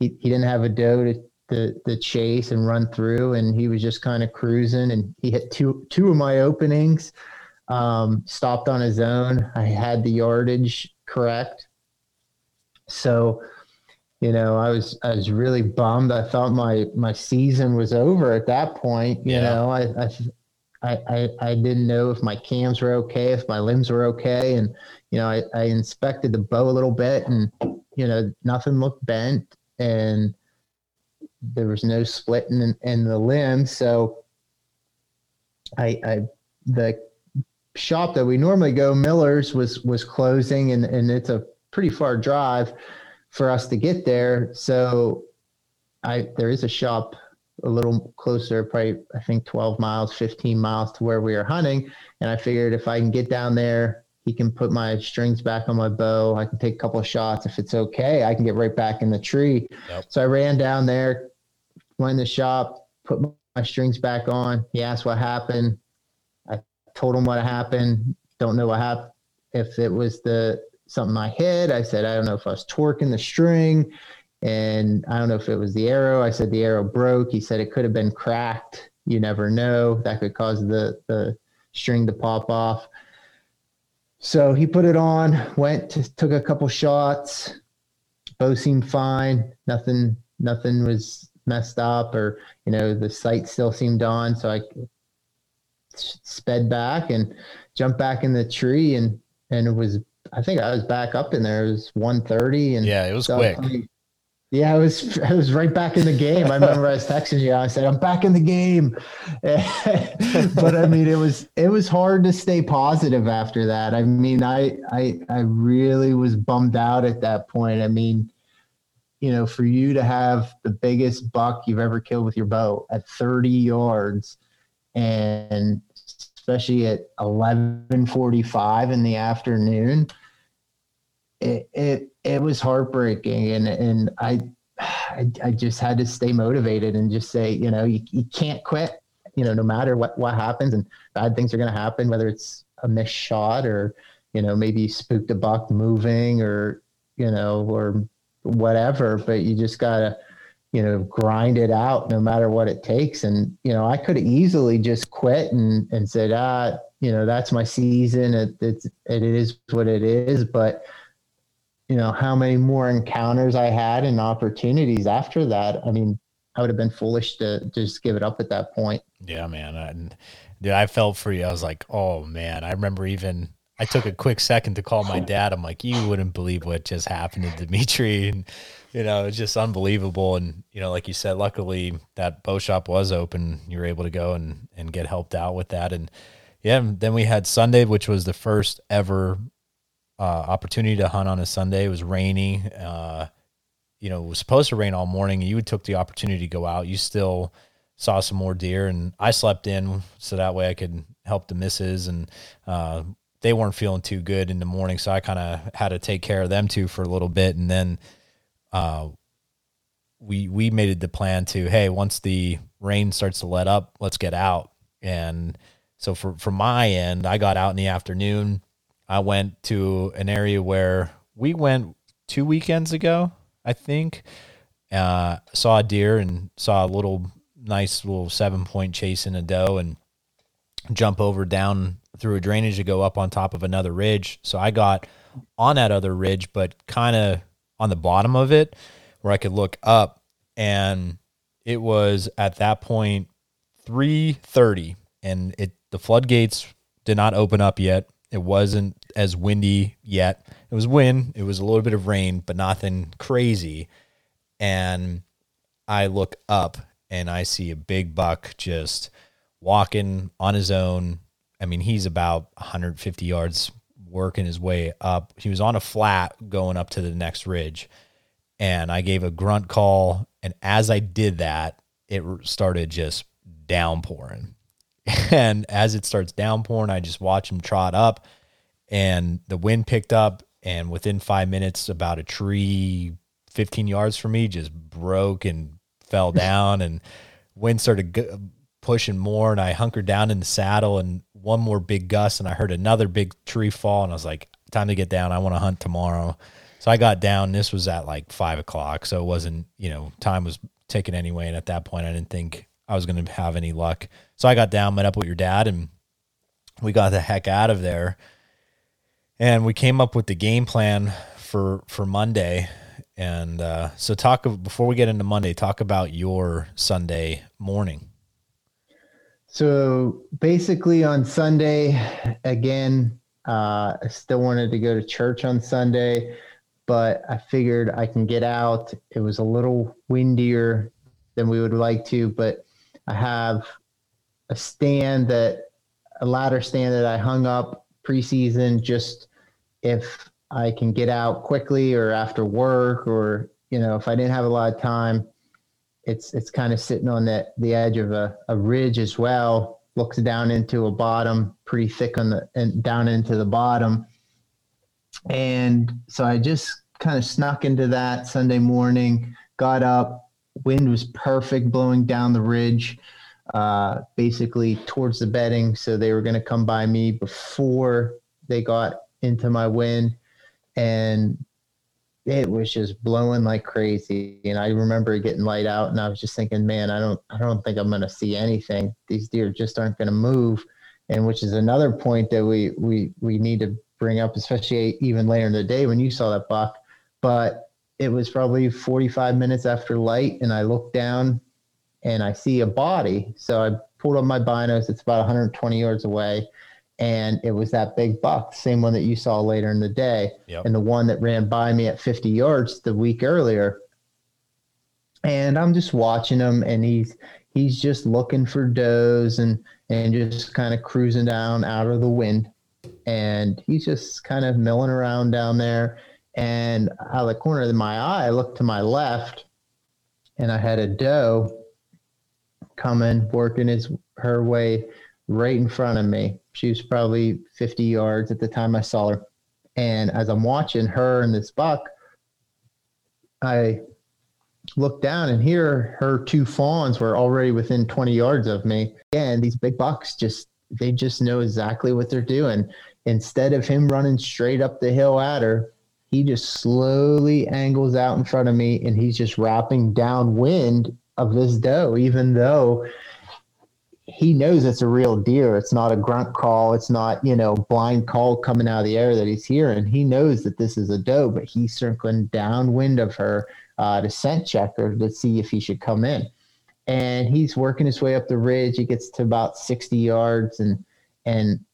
He, he didn't have a doe to, to, to chase and run through, and he was just kind of cruising, and he hit two two of my openings, um, stopped on his own. I had the yardage correct. So, you know, I was I was really bummed. I thought my, my season was over at that point. You yeah. know, I, I I I didn't know if my cams were okay, if my limbs were okay. And, you know, I, I inspected the bow a little bit, and, you know, nothing looked bent. And there was no splitting in, in the limb. So I, I, the shop that we normally go, Miller's, was, was closing, and, and it's a pretty far drive for us to get there. So I, there is a shop a little closer, probably, I think twelve miles, fifteen miles to where we are hunting. And I figured if I can get down there, he can put my strings back on my bow. I can take a couple of shots. If it's okay, I can get right back in the tree. Yep. So I ran down there, went in the shop, put my strings back on. He asked what happened. I told him what happened. Don't know what happened. If it was the something I hit, I said, I don't know if I was torquing the string, and I don't know if it was the arrow. I said the arrow broke. He said it could have been cracked. You never know. That could cause the, the string to pop off. So he put it on, went, to, took a couple shots. Bow seemed fine. Nothing, nothing was messed up, or, you know, the sight still seemed on. So I sped back and jumped back in the tree, and, and it was, I think I was back up in there. It was one thirty, and yeah, it was quick. Funny. Yeah, I was, I was right back in the game. I remember I was texting you. I said, I'm back in the game. But I mean, it was, it was hard to stay positive after that. I mean, I, I, I really was bummed out at that point. I mean, you know, for you to have the biggest buck you've ever killed with your bow at thirty yards, and especially at eleven forty-five in the afternoon, it, it, it was heartbreaking. And, and I, I, I just had to stay motivated and just say, you know, you, you can't quit, you know, no matter what, what happens, and bad things are going to happen, whether it's a missed shot or, you know, maybe you spooked a buck moving, or, you know, or whatever, but you just gotta, you know, grind it out no matter what it takes. And, you know, I could easily just quit and, and said, ah, you know, that's my season. It, it's, it is what it is. But, you know, how many more encounters I had and opportunities after that. I mean, I would have been foolish to just give it up at that point. Yeah, man. And dude, I felt for you. I was like, oh man, I remember even I took a quick second to call my dad. I'm like, you wouldn't believe what just happened to Dimitri. And, you know, it's just unbelievable. And, you know, like you said, luckily that bow shop was open. You were able to go and, and get helped out with that. And yeah, then we had Sunday, which was the first ever Uh, opportunity to hunt on a Sunday. It was rainy. Uh, you know, it was supposed to rain all morning. You took the opportunity to go out. You still saw some more deer, and I slept in so that way I could help the missus. And uh, they weren't feeling too good in the morning, so I kind of had to take care of them too for a little bit. And then uh, we we made it the plan to, hey, once the rain starts to let up, let's get out. And so for from my end, I got out in the afternoon. I went to an area where we went two weekends ago, I think, Uh, saw a deer and saw a little nice little seven point chasing a doe and jump over down through a drainage to go up on top of another ridge. So I got on that other ridge, but kind of on the bottom of it where I could look up, and it was at that point three thirty, and it, the floodgates did not open up yet. It wasn't as windy yet. It was wind. It was a little bit of rain, but nothing crazy. And I look up and I see a big buck just walking on his own. I mean, he's about one hundred fifty yards working his way up. He was on a flat going up to the next ridge. And I gave a grunt call. And as I did that, it started just downpouring. And as it starts downpouring, I just watch him trot up, and the wind picked up. And within five minutes, about a tree fifteen yards from me just broke and fell down, and wind started g- pushing more. And I hunkered down in the saddle, and one more big gust, and I heard another big tree fall. And I was like, time to get down. I want to hunt tomorrow. So I got down. This was at like five o'clock. So it wasn't, you know, time was ticking anyway. And at that point, I didn't think I was going to have any luck. So I got down, met up with your dad, and we got the heck out of there. And we came up with the game plan for, for Monday. And uh, so talk of, before we get into Monday, talk about your Sunday morning. So basically on Sunday, again, uh, I still wanted to go to church on Sunday, but I figured I can get out. It was a little windier than we would like to, but I have a stand that a ladder stand that I hung up preseason, just if I can get out quickly or after work, or, you know, if I didn't have a lot of time. It's, it's kind of sitting on that, the edge of a, a ridge as well, looks down into a bottom pretty thick on the, and down into the bottom. And so I just kind of snuck into that Sunday morning, got up, wind was perfect blowing down the ridge, uh, basically towards the bedding. So they were going to come by me before they got into my wind, and it was just blowing like crazy. And I remember getting light out, and I was just thinking, man, I don't, I don't think I'm going to see anything. These deer just aren't going to move. And which is another point that we, we, we need to bring up, especially even later in the day when you saw that buck, but it was probably forty-five minutes after light. And I looked down and I see a body. So I pulled up my binos. It's about one hundred twenty yards away. And it was that big buck, same one that you saw later in the day. Yep. And the one that ran by me at fifty yards the week earlier. And I'm just watching him, and he's, he's just looking for does, and, and just kind of cruising down out of the wind. And he's just kind of milling around down there. And out of the corner of my eye, I looked to my left, and I had a doe coming, working his, her way right in front of me. She was probably fifty yards at the time I saw her. And as I'm watching her and this buck, I look down, and here her two fawns were already within twenty yards of me. And these big bucks just, they just know exactly what they're doing. Instead of him running straight up the hill at her, he just slowly angles out in front of me, and he's just wrapping downwind of this doe, even though he knows it's a real deer. It's not a grunt call. It's not, you know, blind call coming out of the air that he's hearing. He knows that this is a doe, but he's circling downwind of her uh, to scent check her to see if he should come in. And he's working his way up the ridge. He gets to about sixty yards, and and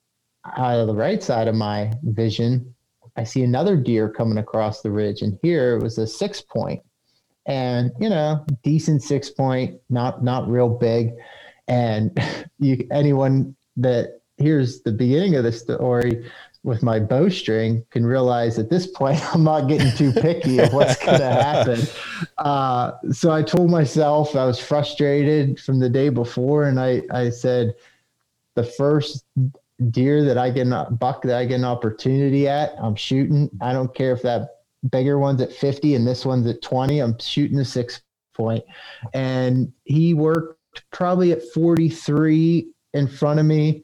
out of the right side of my vision, I see another deer coming across the ridge, and here it was a six point, and, you know, decent six point, not, not real big. And you, anyone that hears the beginning of the story with my bowstring can realize at this point, I'm not getting too picky of what's going to happen. Uh, so I told myself, I was frustrated from the day before. And I, I said, the first deer that I get a buck that I get an opportunity at, I'm shooting. I don't care if that bigger one's at fifty and this one's at twenty, I'm shooting a six point. And he worked probably at forty-three in front of me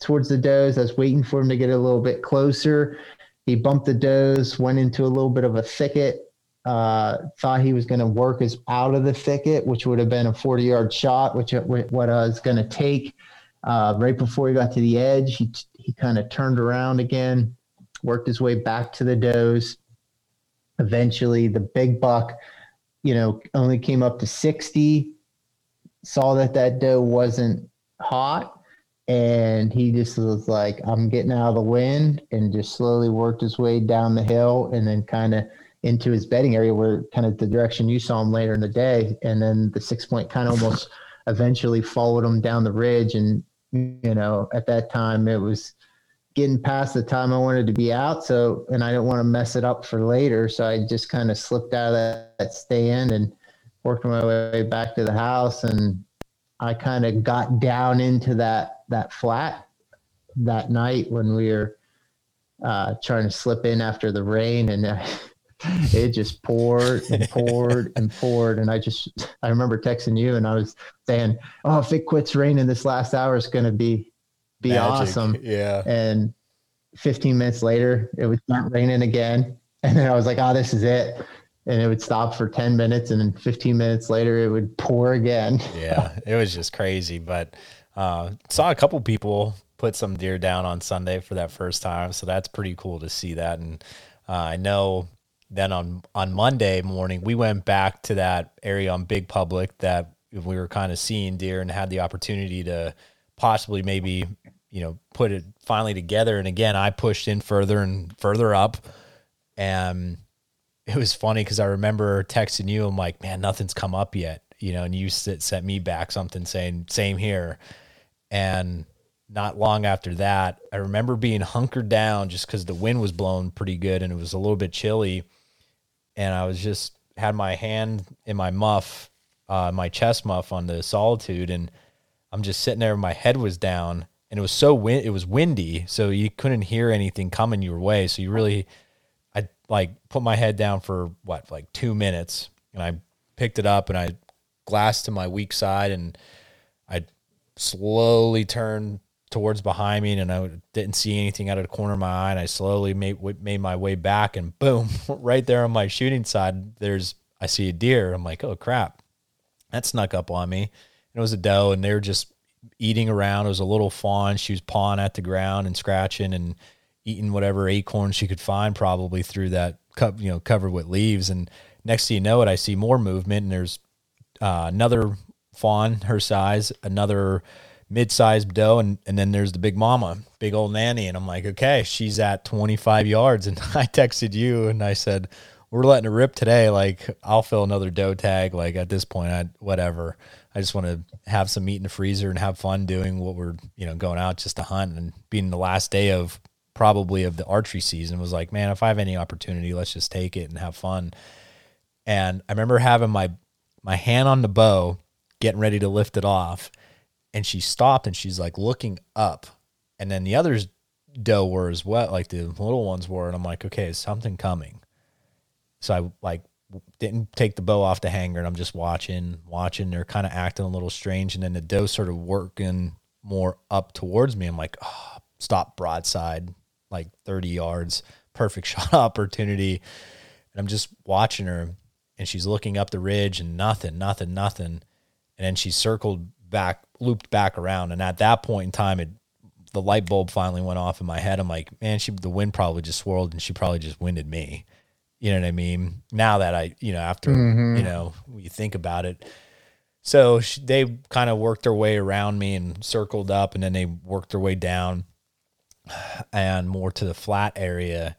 towards the does. I was waiting for him to get a little bit closer. He bumped the does, went into a little bit of a thicket, uh, thought he was going to work us out of the thicket, which would have been a forty yard shot, which it, what I was going to take. Uh, right before he got to the edge, he, he kind of turned around again, worked his way back to the does. Eventually the big buck, you know, only came up to sixty, saw that that doe wasn't hot. And he just was like, I'm getting out of the wind, and just slowly worked his way down the hill and then kind of into his bedding area, where kind of the direction you saw him later in the day. And then the six point kind of almost eventually followed him down the ridge. And, you know, at that time it was getting past the time I wanted to be out. So, and I didn't want to mess it up for later. So I just kind of slipped out of that, that stand and worked my way back to the house. And I kind of got down into that, that flat that night when we were uh, trying to slip in after the rain, and uh, it just poured and poured and poured. And I just, I remember texting you and I was saying, oh, if it quits raining this last hour, it's going to be, be Magic. Awesome. Yeah. And fifteen minutes later, it would start raining again. And then I was like, oh, this is it. And it would stop for ten minutes, and then fifteen minutes later it would pour again. Yeah, it was just crazy. But uh, saw a couple people put some deer down on Sunday for that first time, so that's pretty cool to see that. And uh, I know then on, on Monday morning we went back to that area on Big Public that we were kind of seeing deer and had the opportunity to possibly maybe, you know, put it finally together. And again, I pushed in further and further up, and it was funny because I remember texting you. I'm like, man, nothing's come up yet, you know, and you sit, sent me back something saying same here. And not long after that, I remember being hunkered down just because the wind was blowing pretty good and it was a little bit chilly. And I was just had my hand in my muff, uh, my chest muff on the Solitude. And I'm just sitting there. My head was down and it was so wind. It was windy. So you couldn't hear anything coming your way. So you really, I like put my head down for what, like two minutes, and I picked it up and I glassed to my weak side, and I slowly turned towards behind me, and I didn't see anything out of the corner of my eye. And I slowly made, made my way back, and boom, right there on my shooting side, there's, I see a deer. I'm like, oh crap, that snuck up on me. And it was a doe, and they were just eating around. It was a little fawn. She was pawing at the ground and scratching and eating whatever acorn she could find, probably through that cup, you know, covered with leaves. And next thing you know it, I see more movement, and there's uh, another fawn her size, another mid-sized doe, and, and then there's the big mama, big old nanny. And I'm like, okay, she's at twenty-five yards. And I texted you and I said, we're letting it rip today. Like, I'll fill another doe tag. Like, at this point, I whatever. I just want to have some meat in the freezer and have fun doing what we're, you know, going out just to hunt. And being the last day of probably of the archery season, was like, man, if I have any opportunity, let's just take it and have fun. And I remember having my, my hand on the bow, getting ready to lift it off. And she stopped and she's like looking up. And then the others doe were as well, like the little ones were. And I'm like, okay, is something coming? So I like didn't take the bow off the hanger, and I'm just watching, watching. They're kind of acting a little strange. And then the doe sort of working more up towards me. I'm like, oh, stop broadside, like thirty yards, perfect shot opportunity. And I'm just watching her, and she's looking up the ridge, and nothing, nothing, nothing. And then she circled back, looped back around. And at that point in time, it, the light bulb finally went off in my head. I'm like, man, she, the wind probably just swirled and she probably just winded me. You know what I mean? Now that I, you know, after, mm-hmm. you know, you think about it. So she, they kind of worked their way around me and circled up, and then they worked their way down and more to the flat area.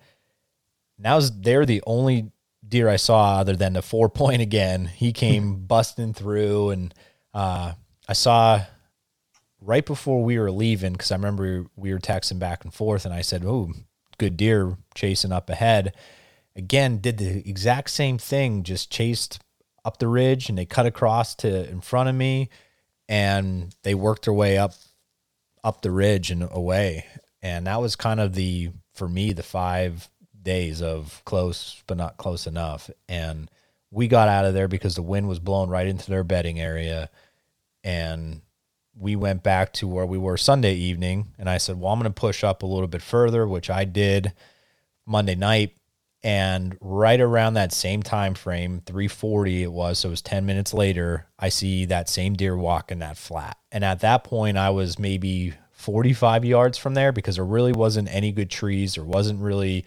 Now they're the only deer I saw other than the four point again. He came busting through, and uh, I saw right before we were leaving, because I remember we were texting back and forth, and I said, oh, good deer chasing up ahead. Again, did the exact same thing, just chased up the ridge, and they cut across to in front of me, and they worked their way up, up the ridge and away. And that was kind of the, for me, the five days of close, but not close enough. And we got out of there because the wind was blowing right into their bedding area. And we went back to where we were Sunday evening. And I said, well, I'm going to push up a little bit further, which I did Monday night. And right around that same time frame, three forty it was, so it was ten minutes later, I see that same deer walking that flat. And at that point, I was maybe forty-five yards from there because there really wasn't any good trees. There wasn't really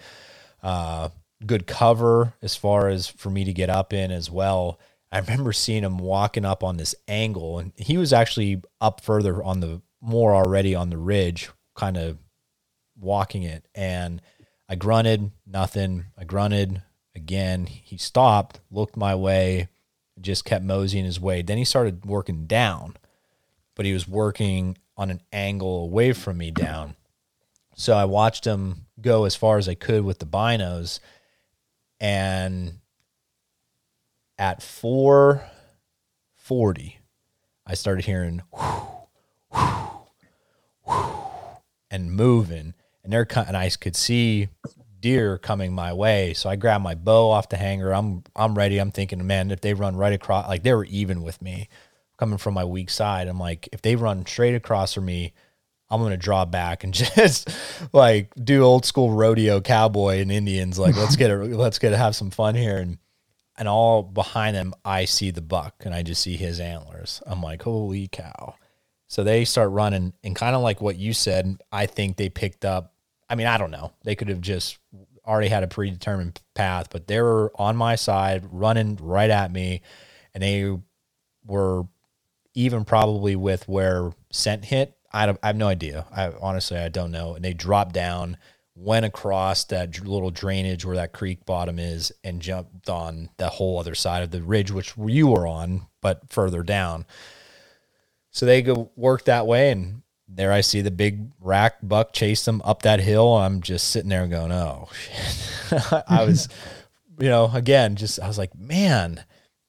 uh, good cover as far as for me to get up in as well. I remember seeing him walking up on this angle, and he was actually up further on the, more already on the ridge, kind of walking it. And I grunted, nothing. I grunted again. He stopped, looked my way, just kept moseying his way. Then he started working down, but he was working on an angle away from me down. So I watched him go as far as I could with the binos. And at four forty, I started hearing whoo, whoo, whoo, and moving. And they're and I could see deer coming my way, so I grabbed my bow off the hanger. I'm I'm ready. I'm thinking, man, if they run right across, like they were even with me, coming from my weak side. I'm like, if they run straight across from me, I'm gonna draw back and just like do old school rodeo cowboy and Indians. Like let's get a, let's get a, have some fun here. And and all behind them, I see the buck and I just see his antlers. I'm like, holy cow! So they start running and kind of like what you said, I think they picked up. I mean, I don't know. They could have just already had a predetermined path, but they were on my side running right at me, and they were even probably with where scent hit. I, don't, I have no idea. I honestly, I don't know. And they dropped down, went across that little drainage where that creek bottom is, and jumped on the whole other side of the ridge, which you were on, but further down. So they go work that way, and there I see the big rack buck chase them up that hill. I'm just sitting there going, oh, shit. I was, you know, again, just, I was like, man,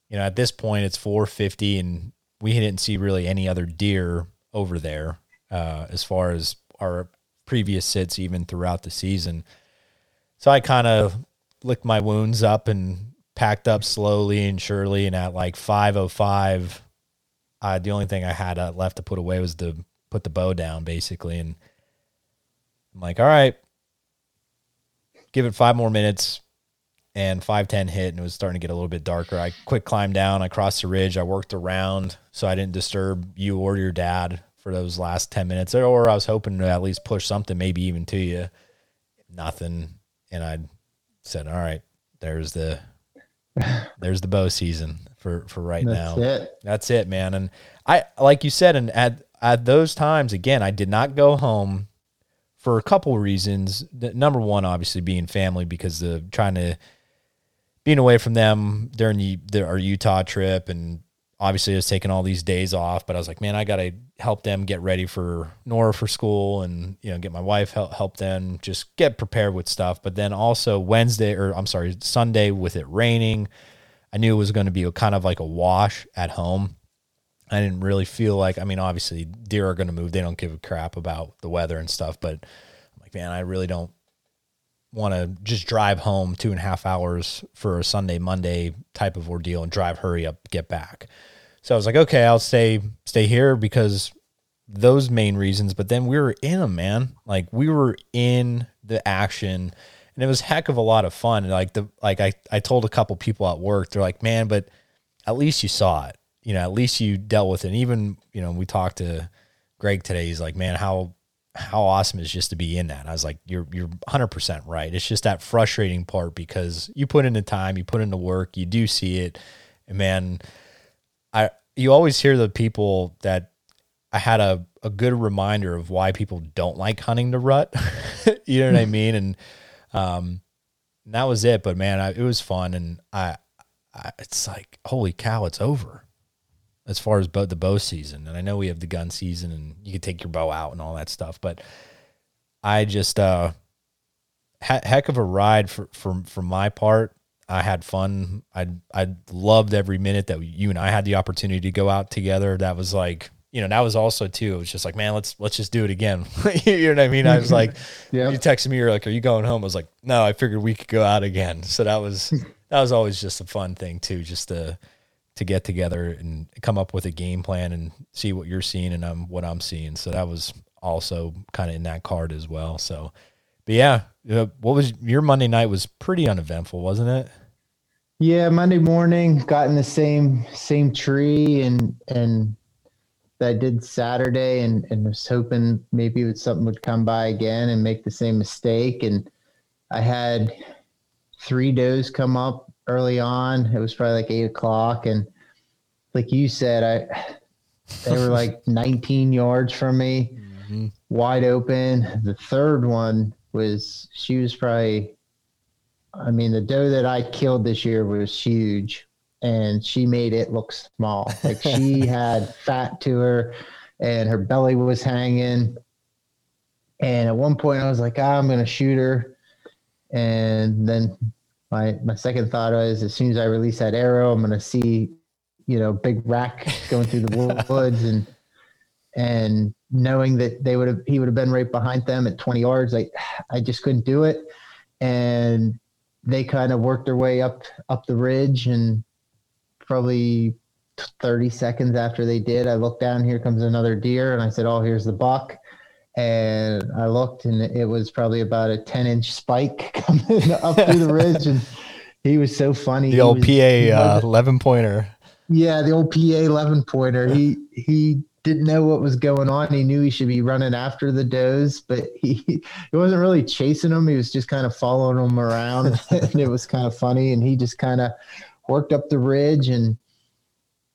you know, at this point it's four fifty and we didn't see really any other deer over there uh, as far as our previous sits, even throughout the season. So I kind of licked my wounds up and packed up slowly and surely. And at like five oh five, uh, the only thing I had uh, left to put away was the, put the bow down basically. And I'm like, all right, give it five more minutes, and five ten hit. And it was starting to get a little bit darker. I quick climbed down. I crossed the ridge. I worked around so I didn't disturb you or your dad for those last ten minutes, or I was hoping to at least push something, maybe even to you. Nothing. And I said, all right, there's the, there's the bow season for, for right now. That's it. That's it, man. And I, like you said, and at, At those times, again, I did not go home for a couple of reasons. Number one, obviously, being family, because the trying to being away from them during the, the our Utah trip, and obviously I was taking all these days off. But I was like, man, I gotta help them get ready for Nora for school, and you know, get my wife help help them just get prepared with stuff. But then also Wednesday, or I'm sorry, Sunday, with it raining, I knew it was going to be a, kind of like a wash at home. I didn't really feel like, I mean, obviously deer are going to move. They don't give a crap about the weather and stuff, but I'm like, man, I really don't want to just drive home two and a half hours for a Sunday, Monday type of ordeal and drive, hurry up, get back. So I was like, okay, I'll stay, stay here because those main reasons. But then we were in them, man. Like we were in the action, and it was a heck of a lot of fun. And like the, like I, I told a couple people at work, they're like, man, but at least you saw it. You know, at least you dealt with it. And even, you know, we talked to Greg today. He's like, man, how, how awesome is just to be in that. And I was like, you're, you're one hundred percent right. It's just that frustrating part because you put in the time, you put in the work, you do see it. And man, I, you always hear the people that I had a, a good reminder of why people don't like hunting the rut. You know what I mean? And, um, and that was it. But man, I, it was fun. And I, I, it's like, holy cow, it's over. As far as bow, the bow season. And I know we have the gun season and you can take your bow out and all that stuff, but I just, uh, he- heck of a ride for, for, for my part. I had fun. I, I loved every minute that you and I had the opportunity to go out together. That was like, you know, that was also too, it was just like, man, let's, let's just do it again. You know what I mean? I was like, yeah. You texted me, you're like, are you going home? I was like, no, I figured we could go out again. So that was, that was always just a fun thing too, just to, to get together and come up with a game plan and see what you're seeing and um, what I'm seeing. So that was also kind of in that card as well. So, But yeah, uh, what was your Monday night was pretty uneventful, wasn't it? Yeah, Monday morning got in the same same tree and and that I did Saturday, and, and was hoping maybe it was something would come by again and make the same mistake. And I had three does come up early on. It was probably like eight o'clock, and like you said, I they were like nineteen yards from me, mm-hmm. wide open. The third one was she was probably. I mean, the doe that I killed this year was huge, and she made it look small. Like she had fat to her and her belly was hanging. And at one point I was like, ah, I'm going to shoot her. And then my, my second thought was, as soon as I release that arrow, I'm going to see, you know, big rack going through the woods, and, and knowing that they would have, he would have been right behind them at twenty yards. Like I just couldn't do it. And they kind of worked their way up, up the ridge, and probably thirty seconds after they did, I looked down, here comes another deer. And I said, oh, here's the buck. And I looked, and it was probably about a ten inch spike coming up through the ridge. And he was so funny. The old was, P A uh, eleven pointer. Yeah. The old P A eleven pointer. He, he didn't know what was going on. He knew he should be running after the does, but he, he wasn't really chasing them. He was just kind of following them around, and it was kind of funny. And he just kind of worked up the ridge, and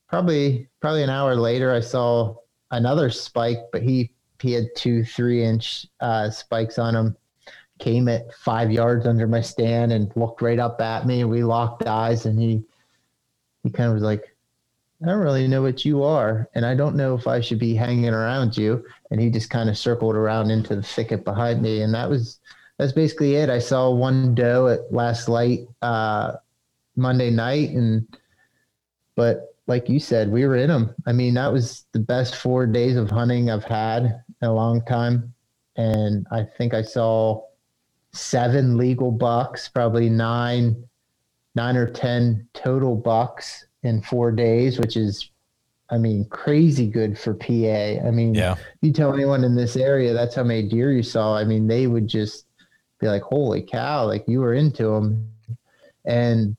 probably, probably an hour later, I saw another spike, but he, he had two, three inch uh, spikes on him, came at five yards under my stand and looked right up at me. And we locked eyes, and he, he kind of was like, I don't really know what you are, and I don't know if I should be hanging around you. And he just kind of circled around into the thicket behind me. And that was, that's basically it. I saw one doe at last light, uh, Monday night. And, but like you said, we were in them. I mean, that was the best four days of hunting I've had in a long time. And I think I saw seven legal bucks, probably nine, nine or ten total bucks in four days, which is, I mean, crazy good for P A. I mean, yeah. You tell anyone in this area, that's how many deer you saw. I mean, they would just be like, holy cow, like you were into them. And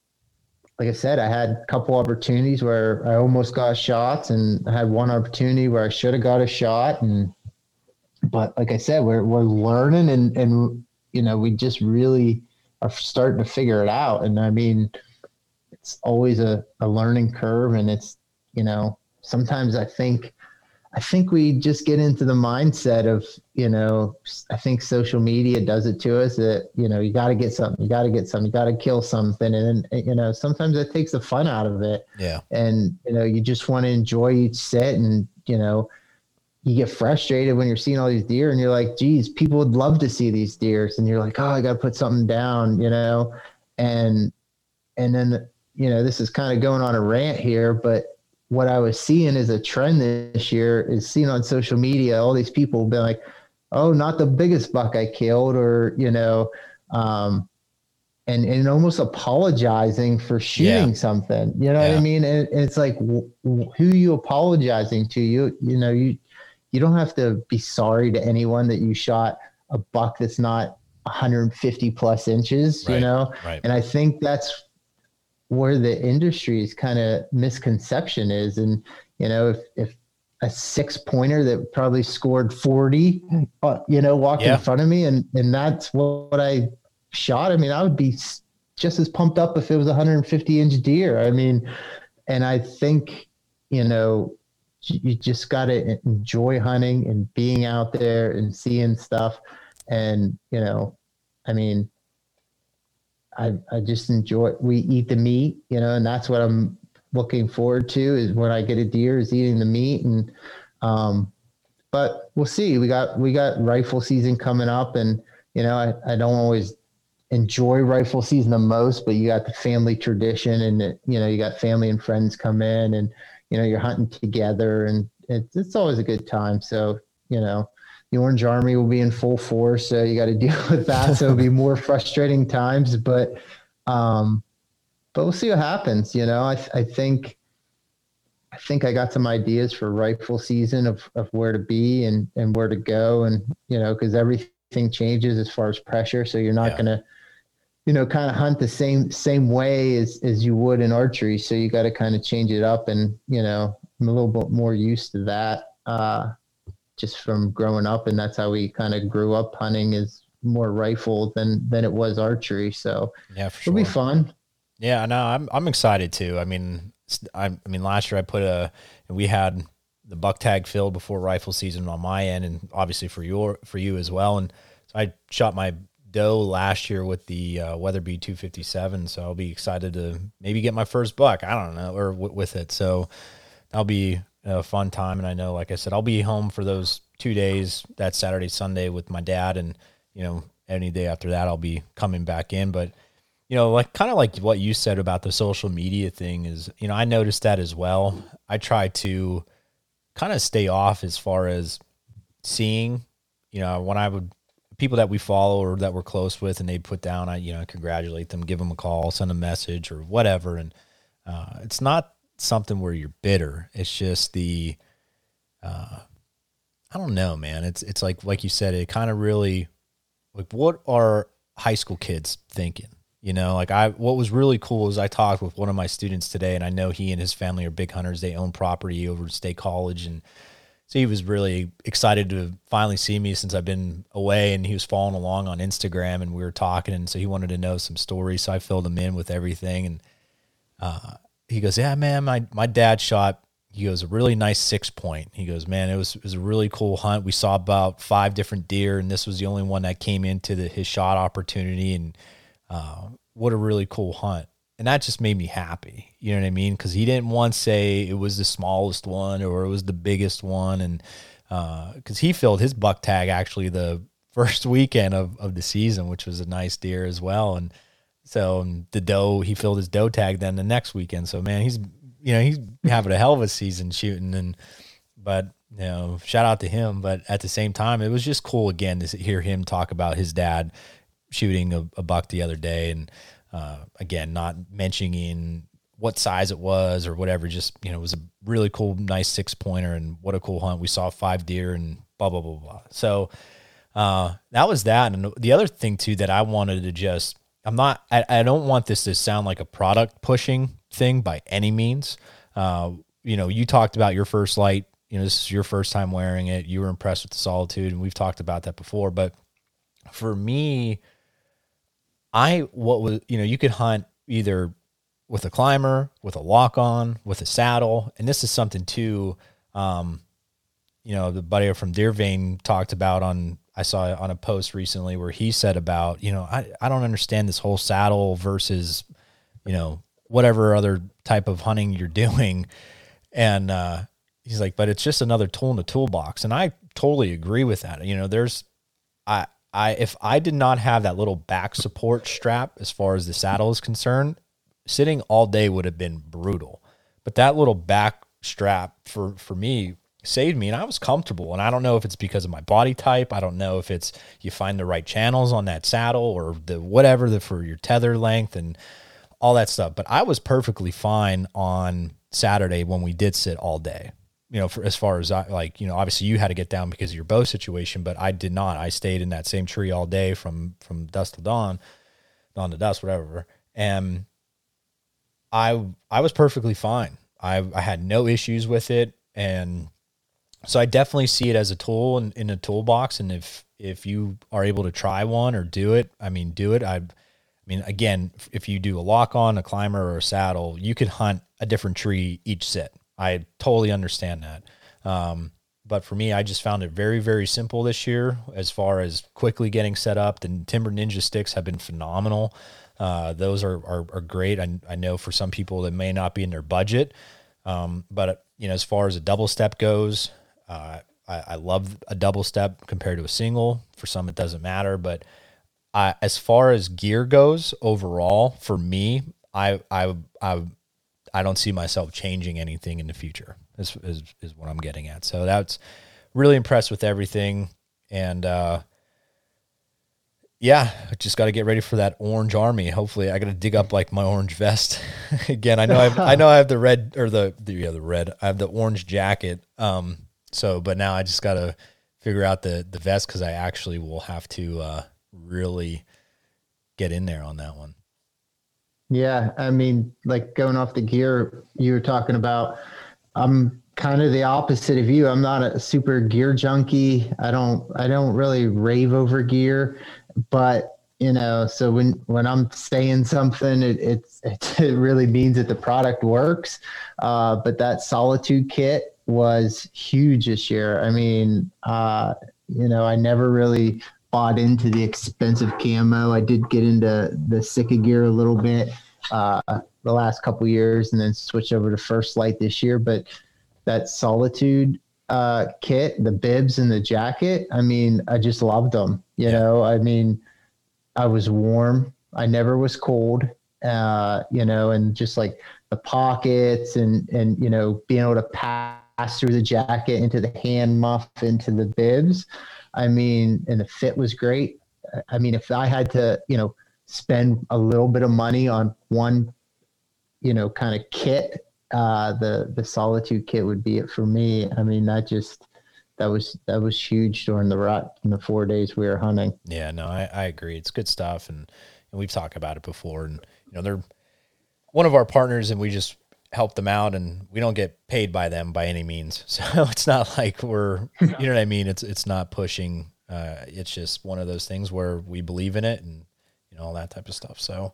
like I said, I had a couple opportunities where I almost got shots, and I had one opportunity where I should have got a shot. And, but like I said, we're, we're learning, and, and, you know, we just really are starting to figure it out. And I mean, it's always a, a learning curve, and it's, you know, sometimes I think, I think we just get into the mindset of, you know, I think social media does it to us that, you know, you got to get something, you got to get something, you got to kill something. And then, you know, sometimes that takes the fun out of it. Yeah. And, you know, you just want to enjoy each set, and, you know, you get frustrated when you're seeing all these deer, and you're like, geez, people would love to see these deers. And you're like, oh, I got to put something down, you know? And, and then the, you know, this is kind of going on a rant here, but what I was seeing is a trend this year is seen on social media. All these people been like, oh, not the biggest buck I killed, or, you know, um, and, and almost apologizing for shooting yeah. something, you know yeah. what I mean? And, and it's like, wh- who are you apologizing to? You, you know, you, you don't have to be sorry to anyone that you shot a buck that's not one hundred fifty plus inches, right. you know? Right. And I think that's where the industry's kind of misconception is. And, you know, if, if a six pointer that probably scored forty, uh, you know, walked yeah. in front of me, and, and that's what, what I shot. I mean, I would be just as pumped up if it was a one hundred fifty inch deer. I mean, and I think, you know, you just got to enjoy hunting and being out there and seeing stuff. And, you know, I mean, I, I just enjoy, we eat the meat, you know, and that's what I'm looking forward to is when I get a deer is eating the meat. And, um, but we'll see, we got, we got rifle season coming up, and, you know, I, I don't always enjoy rifle season the most, but you got the family tradition, and, it, you know, you got family and friends come in, and, you know, you're hunting together, and it's, it's always a good time. So, you know, the Orange Army will be in full force, so you got to deal with that. So it'll be more frustrating times, but um, but we'll see what happens. You know, I th- I think I think I got some ideas for rifle season of, of where to be and, and where to go, and you know, because everything everything changes as far as pressure. So you're not yeah. going to, you know, kind of hunt the same, same way as, as you would in archery. So you got to kind of change it up, and, you know, I'm a little bit more used to that, uh, just from growing up. And that's how we kind of grew up hunting, is more rifle than, than it was archery. So yeah, for sure. It'll be fun. Yeah, no, I'm, I'm excited too. I mean, I, I mean, last year I put a, we had the buck tag filled before rifle season on my end, and obviously for your, for you as well. And so I shot my doe last year with the uh, Weatherby two fifty-seven. So I'll be excited to maybe get my first buck. I don't know, or w- with it. So that'll be a fun time. And I know, like I said, I'll be home for those two days, that Saturday, Sunday, with my dad. And, you know, any day after that, I'll be coming back in. But, you know, like kind of like what you said about the social media thing is, you know, I noticed that as well. I try to kind of stay off as far as seeing, you know, when I would, people that we follow or that we're close with and they put down, I, you know, congratulate them, give them a call, send a message or whatever. And uh, it's not something where you're bitter. It's just the, uh, I don't know, man. It's, it's like, like you said, it kind of really, like, what are high school kids thinking? You know, like I, what was really cool is I talked with one of my students today, and I know he and his family are big hunters. They own property over at State College. And so he was really excited to finally see me since I've been away, and he was following along on Instagram, and we were talking. And so he wanted to know some stories. So I filled him in with everything. And, uh, he goes, yeah, man, my, my dad shot, he goes, a really nice six point. He goes, man, it was, it was a really cool hunt. We saw about five different deer, and this was the only one that came into the, his shot opportunity. And, Uh, what a really cool hunt. And that just made me happy. You know what I mean? Because he didn't once say it was the smallest one or it was the biggest one. And because uh, he filled his buck tag actually the first weekend of, of the season, which was a nice deer as well. And so and the doe, he filled his doe tag then the next weekend. So, man, he's, you know, he's having a hell of a season shooting. And but, you know, shout out to him. But at the same time, it was just cool again to hear him talk about his dad shooting a, a buck the other day. And, uh, again, not mentioning what size it was or whatever, just, you know, it was a really cool, nice six pointer, and what a cool hunt. We saw five deer and blah, blah, blah, blah. So, uh, that was that. And the other thing too, that I wanted to just, I'm not, I, I don't want this to sound like a product pushing thing by any means. Uh, you know, you talked about your First Light, you know, this is your first time wearing it. You were impressed with the Solitude, and we've talked about that before. But for me, I, what was, you know, you could hunt either with a climber, with a lock on, with a saddle. And this is something too, um, you know, the buddy from DeerVane talked about on, I saw on a post recently where he said about, you know, I, I don't understand this whole saddle versus, you know, whatever other type of hunting you're doing. And, uh, he's like, but it's just another tool in the toolbox. And I totally agree with that. You know, there's, I, I, if I did not have that little back support strap, as far as the saddle is concerned, sitting all day would have been brutal. But that little back strap for, for me saved me, and I was comfortable. And I don't know if it's because of my body type. I don't know if it's, you find the right channels on that saddle or the, whatever the, for your tether length and all that stuff. But I was perfectly fine on Saturday when we did sit all day. You know, for as far as I, like, you know, obviously you had to get down because of your bow situation, but I did not. I stayed in that same tree all day from, from dusk to dawn, dawn to dusk, whatever. And I, I was perfectly fine. I, I had no issues with it. And so I definitely see it as a tool in, in a toolbox. And if, if you are able to try one or do it, I mean, do it. I, I mean, again, if you do a lock on, a climber, or a saddle, you could hunt a different tree each sit. I totally understand that. Um, but for me, I just found it very, very simple this year as far as quickly getting set up. The Timber Ninja sticks have been phenomenal. Uh, those are, are, are great. I, I know for some people that may not be in their budget. Um, but, you know, as far as a double step goes, uh, I, I love a double step compared to a single. For some, it doesn't matter. But I, as far as gear goes overall, for me, I, I, I, I don't see myself changing anything in the future is, is, is what I'm getting at. So that's really impressed with everything. And, uh, yeah, I just got to get ready for that orange army. Hopefully I got to dig up like my orange vest again. I know I've, I know I have the red or the, the, yeah, the red, I have the orange jacket. Um, so, but now I just got to figure out the, the vest, because I actually will have to uh, really get in there on that one. Yeah, I mean, like going off the gear you were talking about, I'm kind of the opposite of you. I'm not a super gear junkie. I don't I don't really rave over gear, but you know, so when, when I'm saying something, it it's, it really means that the product works. Uh, but that Solitude kit was huge this year. I mean, uh, you know, I never really bought into the expensive camo. I did get into the Sika gear a little bit uh, the last couple of years, and then switched over to First Light this year. But that Solitude uh, kit, the bibs and the jacket, I mean, I just loved them. You yeah. know, I mean, I was warm. I never was cold, uh, you know, and just like the pockets and, and, you know, being able to pass through the jacket into the hand muff, into the bibs. I mean, and the fit was great. I mean, if I had to, you know, spend a little bit of money on one, you know, kind of kit, uh, the, the Solitude kit would be it for me. I mean, that just, That was that was huge during the rut in the four days we were hunting. Yeah, no, I, I agree. It's good stuff, and, and we've talked about it before. And you know, they're one of our partners, and we just help them out, and we don't get paid by them by any means. So it's not like we're, you know what I mean. It's it's not pushing. Uh, it's just one of those things where we believe in it, and you know, all that type of stuff. So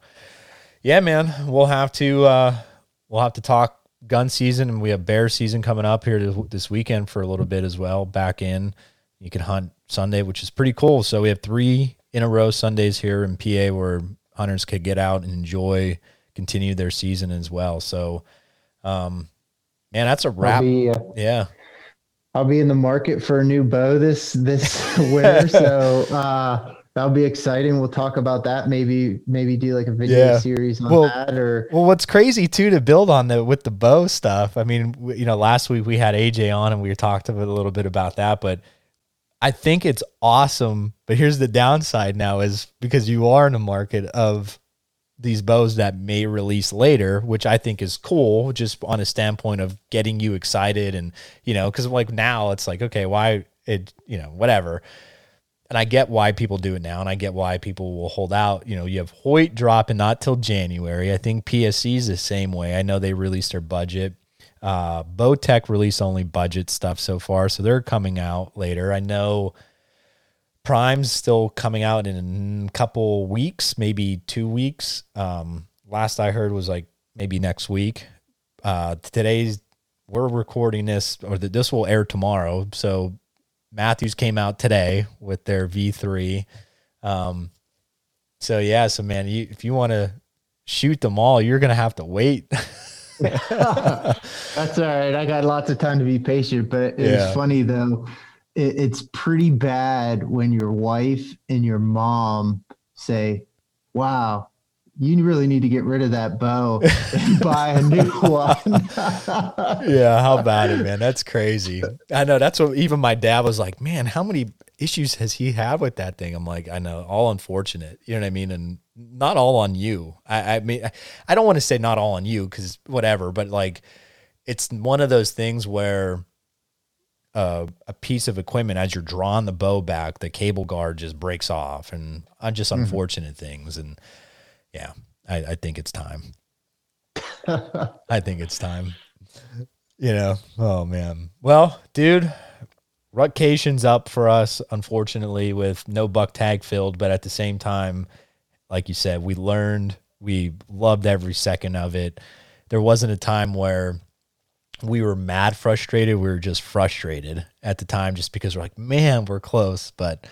yeah, man, we'll have to uh, we'll have to talk gun season, and we have bear season coming up here this weekend for a little bit as well. Back in, you can hunt Sunday, which is pretty cool. So we have three in a row Sundays here in P A where hunters could get out and enjoy, continue their season as well. So, um, man, that's a wrap. I'll be, uh, yeah. I'll be in the market for a new bow this, this winter. So, uh, that'll be exciting. We'll talk about that. Maybe, maybe do like a video yeah. series on well, that. Or well, what's crazy too to build on the with the bow stuff. I mean, you know, last week we had A J on and we talked a little bit about that. But I think it's awesome. But here's the downside now is because you are in the market of these bows that may release later, which I think is cool, just on a standpoint of getting you excited and you know, because like now it's like okay, why it you know whatever. And I get why people do it now, and I get why people will hold out. You know, you have Hoyt dropping not till January. I think P S E is the same way. I know they released their budget. Uh, Bowtech released only budget stuff so far, so they're coming out later. I know Prime's still coming out in a couple weeks, maybe two weeks. Um, last I heard was like maybe next week. Uh, today's we're recording this, or the, this will air tomorrow, so. Matthews came out today with their V three. Um, so yeah, so man, you, if you want to shoot them all, you're going to have to wait. That's all right. I got lots of time to be patient, but it's yeah. funny though. It, it's pretty bad when your wife and your mom say, wow, you really need to get rid of that bow and buy a new one. Yeah, how about it, man? That's crazy. I know. That's what even my dad was like, man, how many issues has he had with that thing? I'm like, I know, all unfortunate. You know what I mean? And not all on you. I, I mean, I don't want to say not all on you because whatever, but like it's one of those things where Uh, a piece of equipment, as you're drawing the bow back, the cable guard just breaks off and uh, just unfortunate mm-hmm. things. And, yeah, I, I think it's time. I think it's time, you know? Oh man. Well, dude, rutcation's up for us, unfortunately, with no buck tag filled, but at the same time, like you said, we learned, we loved every second of it. There wasn't a time where we were mad frustrated. We were just frustrated at the time, just because we're like, man, we're close, but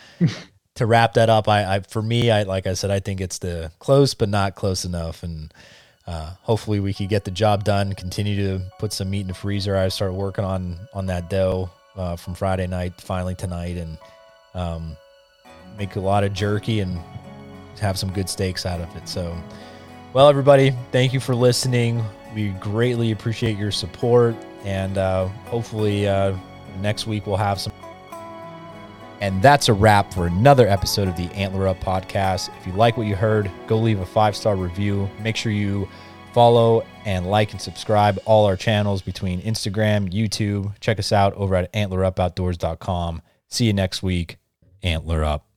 to wrap that up, I, I for me, I like I said, I think it's the close but not close enough, and uh, hopefully we could get the job done. Continue to put some meat in the freezer. I start working on on that dough uh, from Friday night, finally tonight, and um, make a lot of jerky and have some good steaks out of it. So, well, everybody, thank you for listening. We greatly appreciate your support, and uh, hopefully uh, next week we'll have some. And that's a wrap for another episode of the Antler Up podcast. If you like what you heard, go leave a five-star review. Make sure you follow and like and subscribe all our channels between Instagram, YouTube. Check us out over at antler up outdoors dot com. See you next week. Antler up.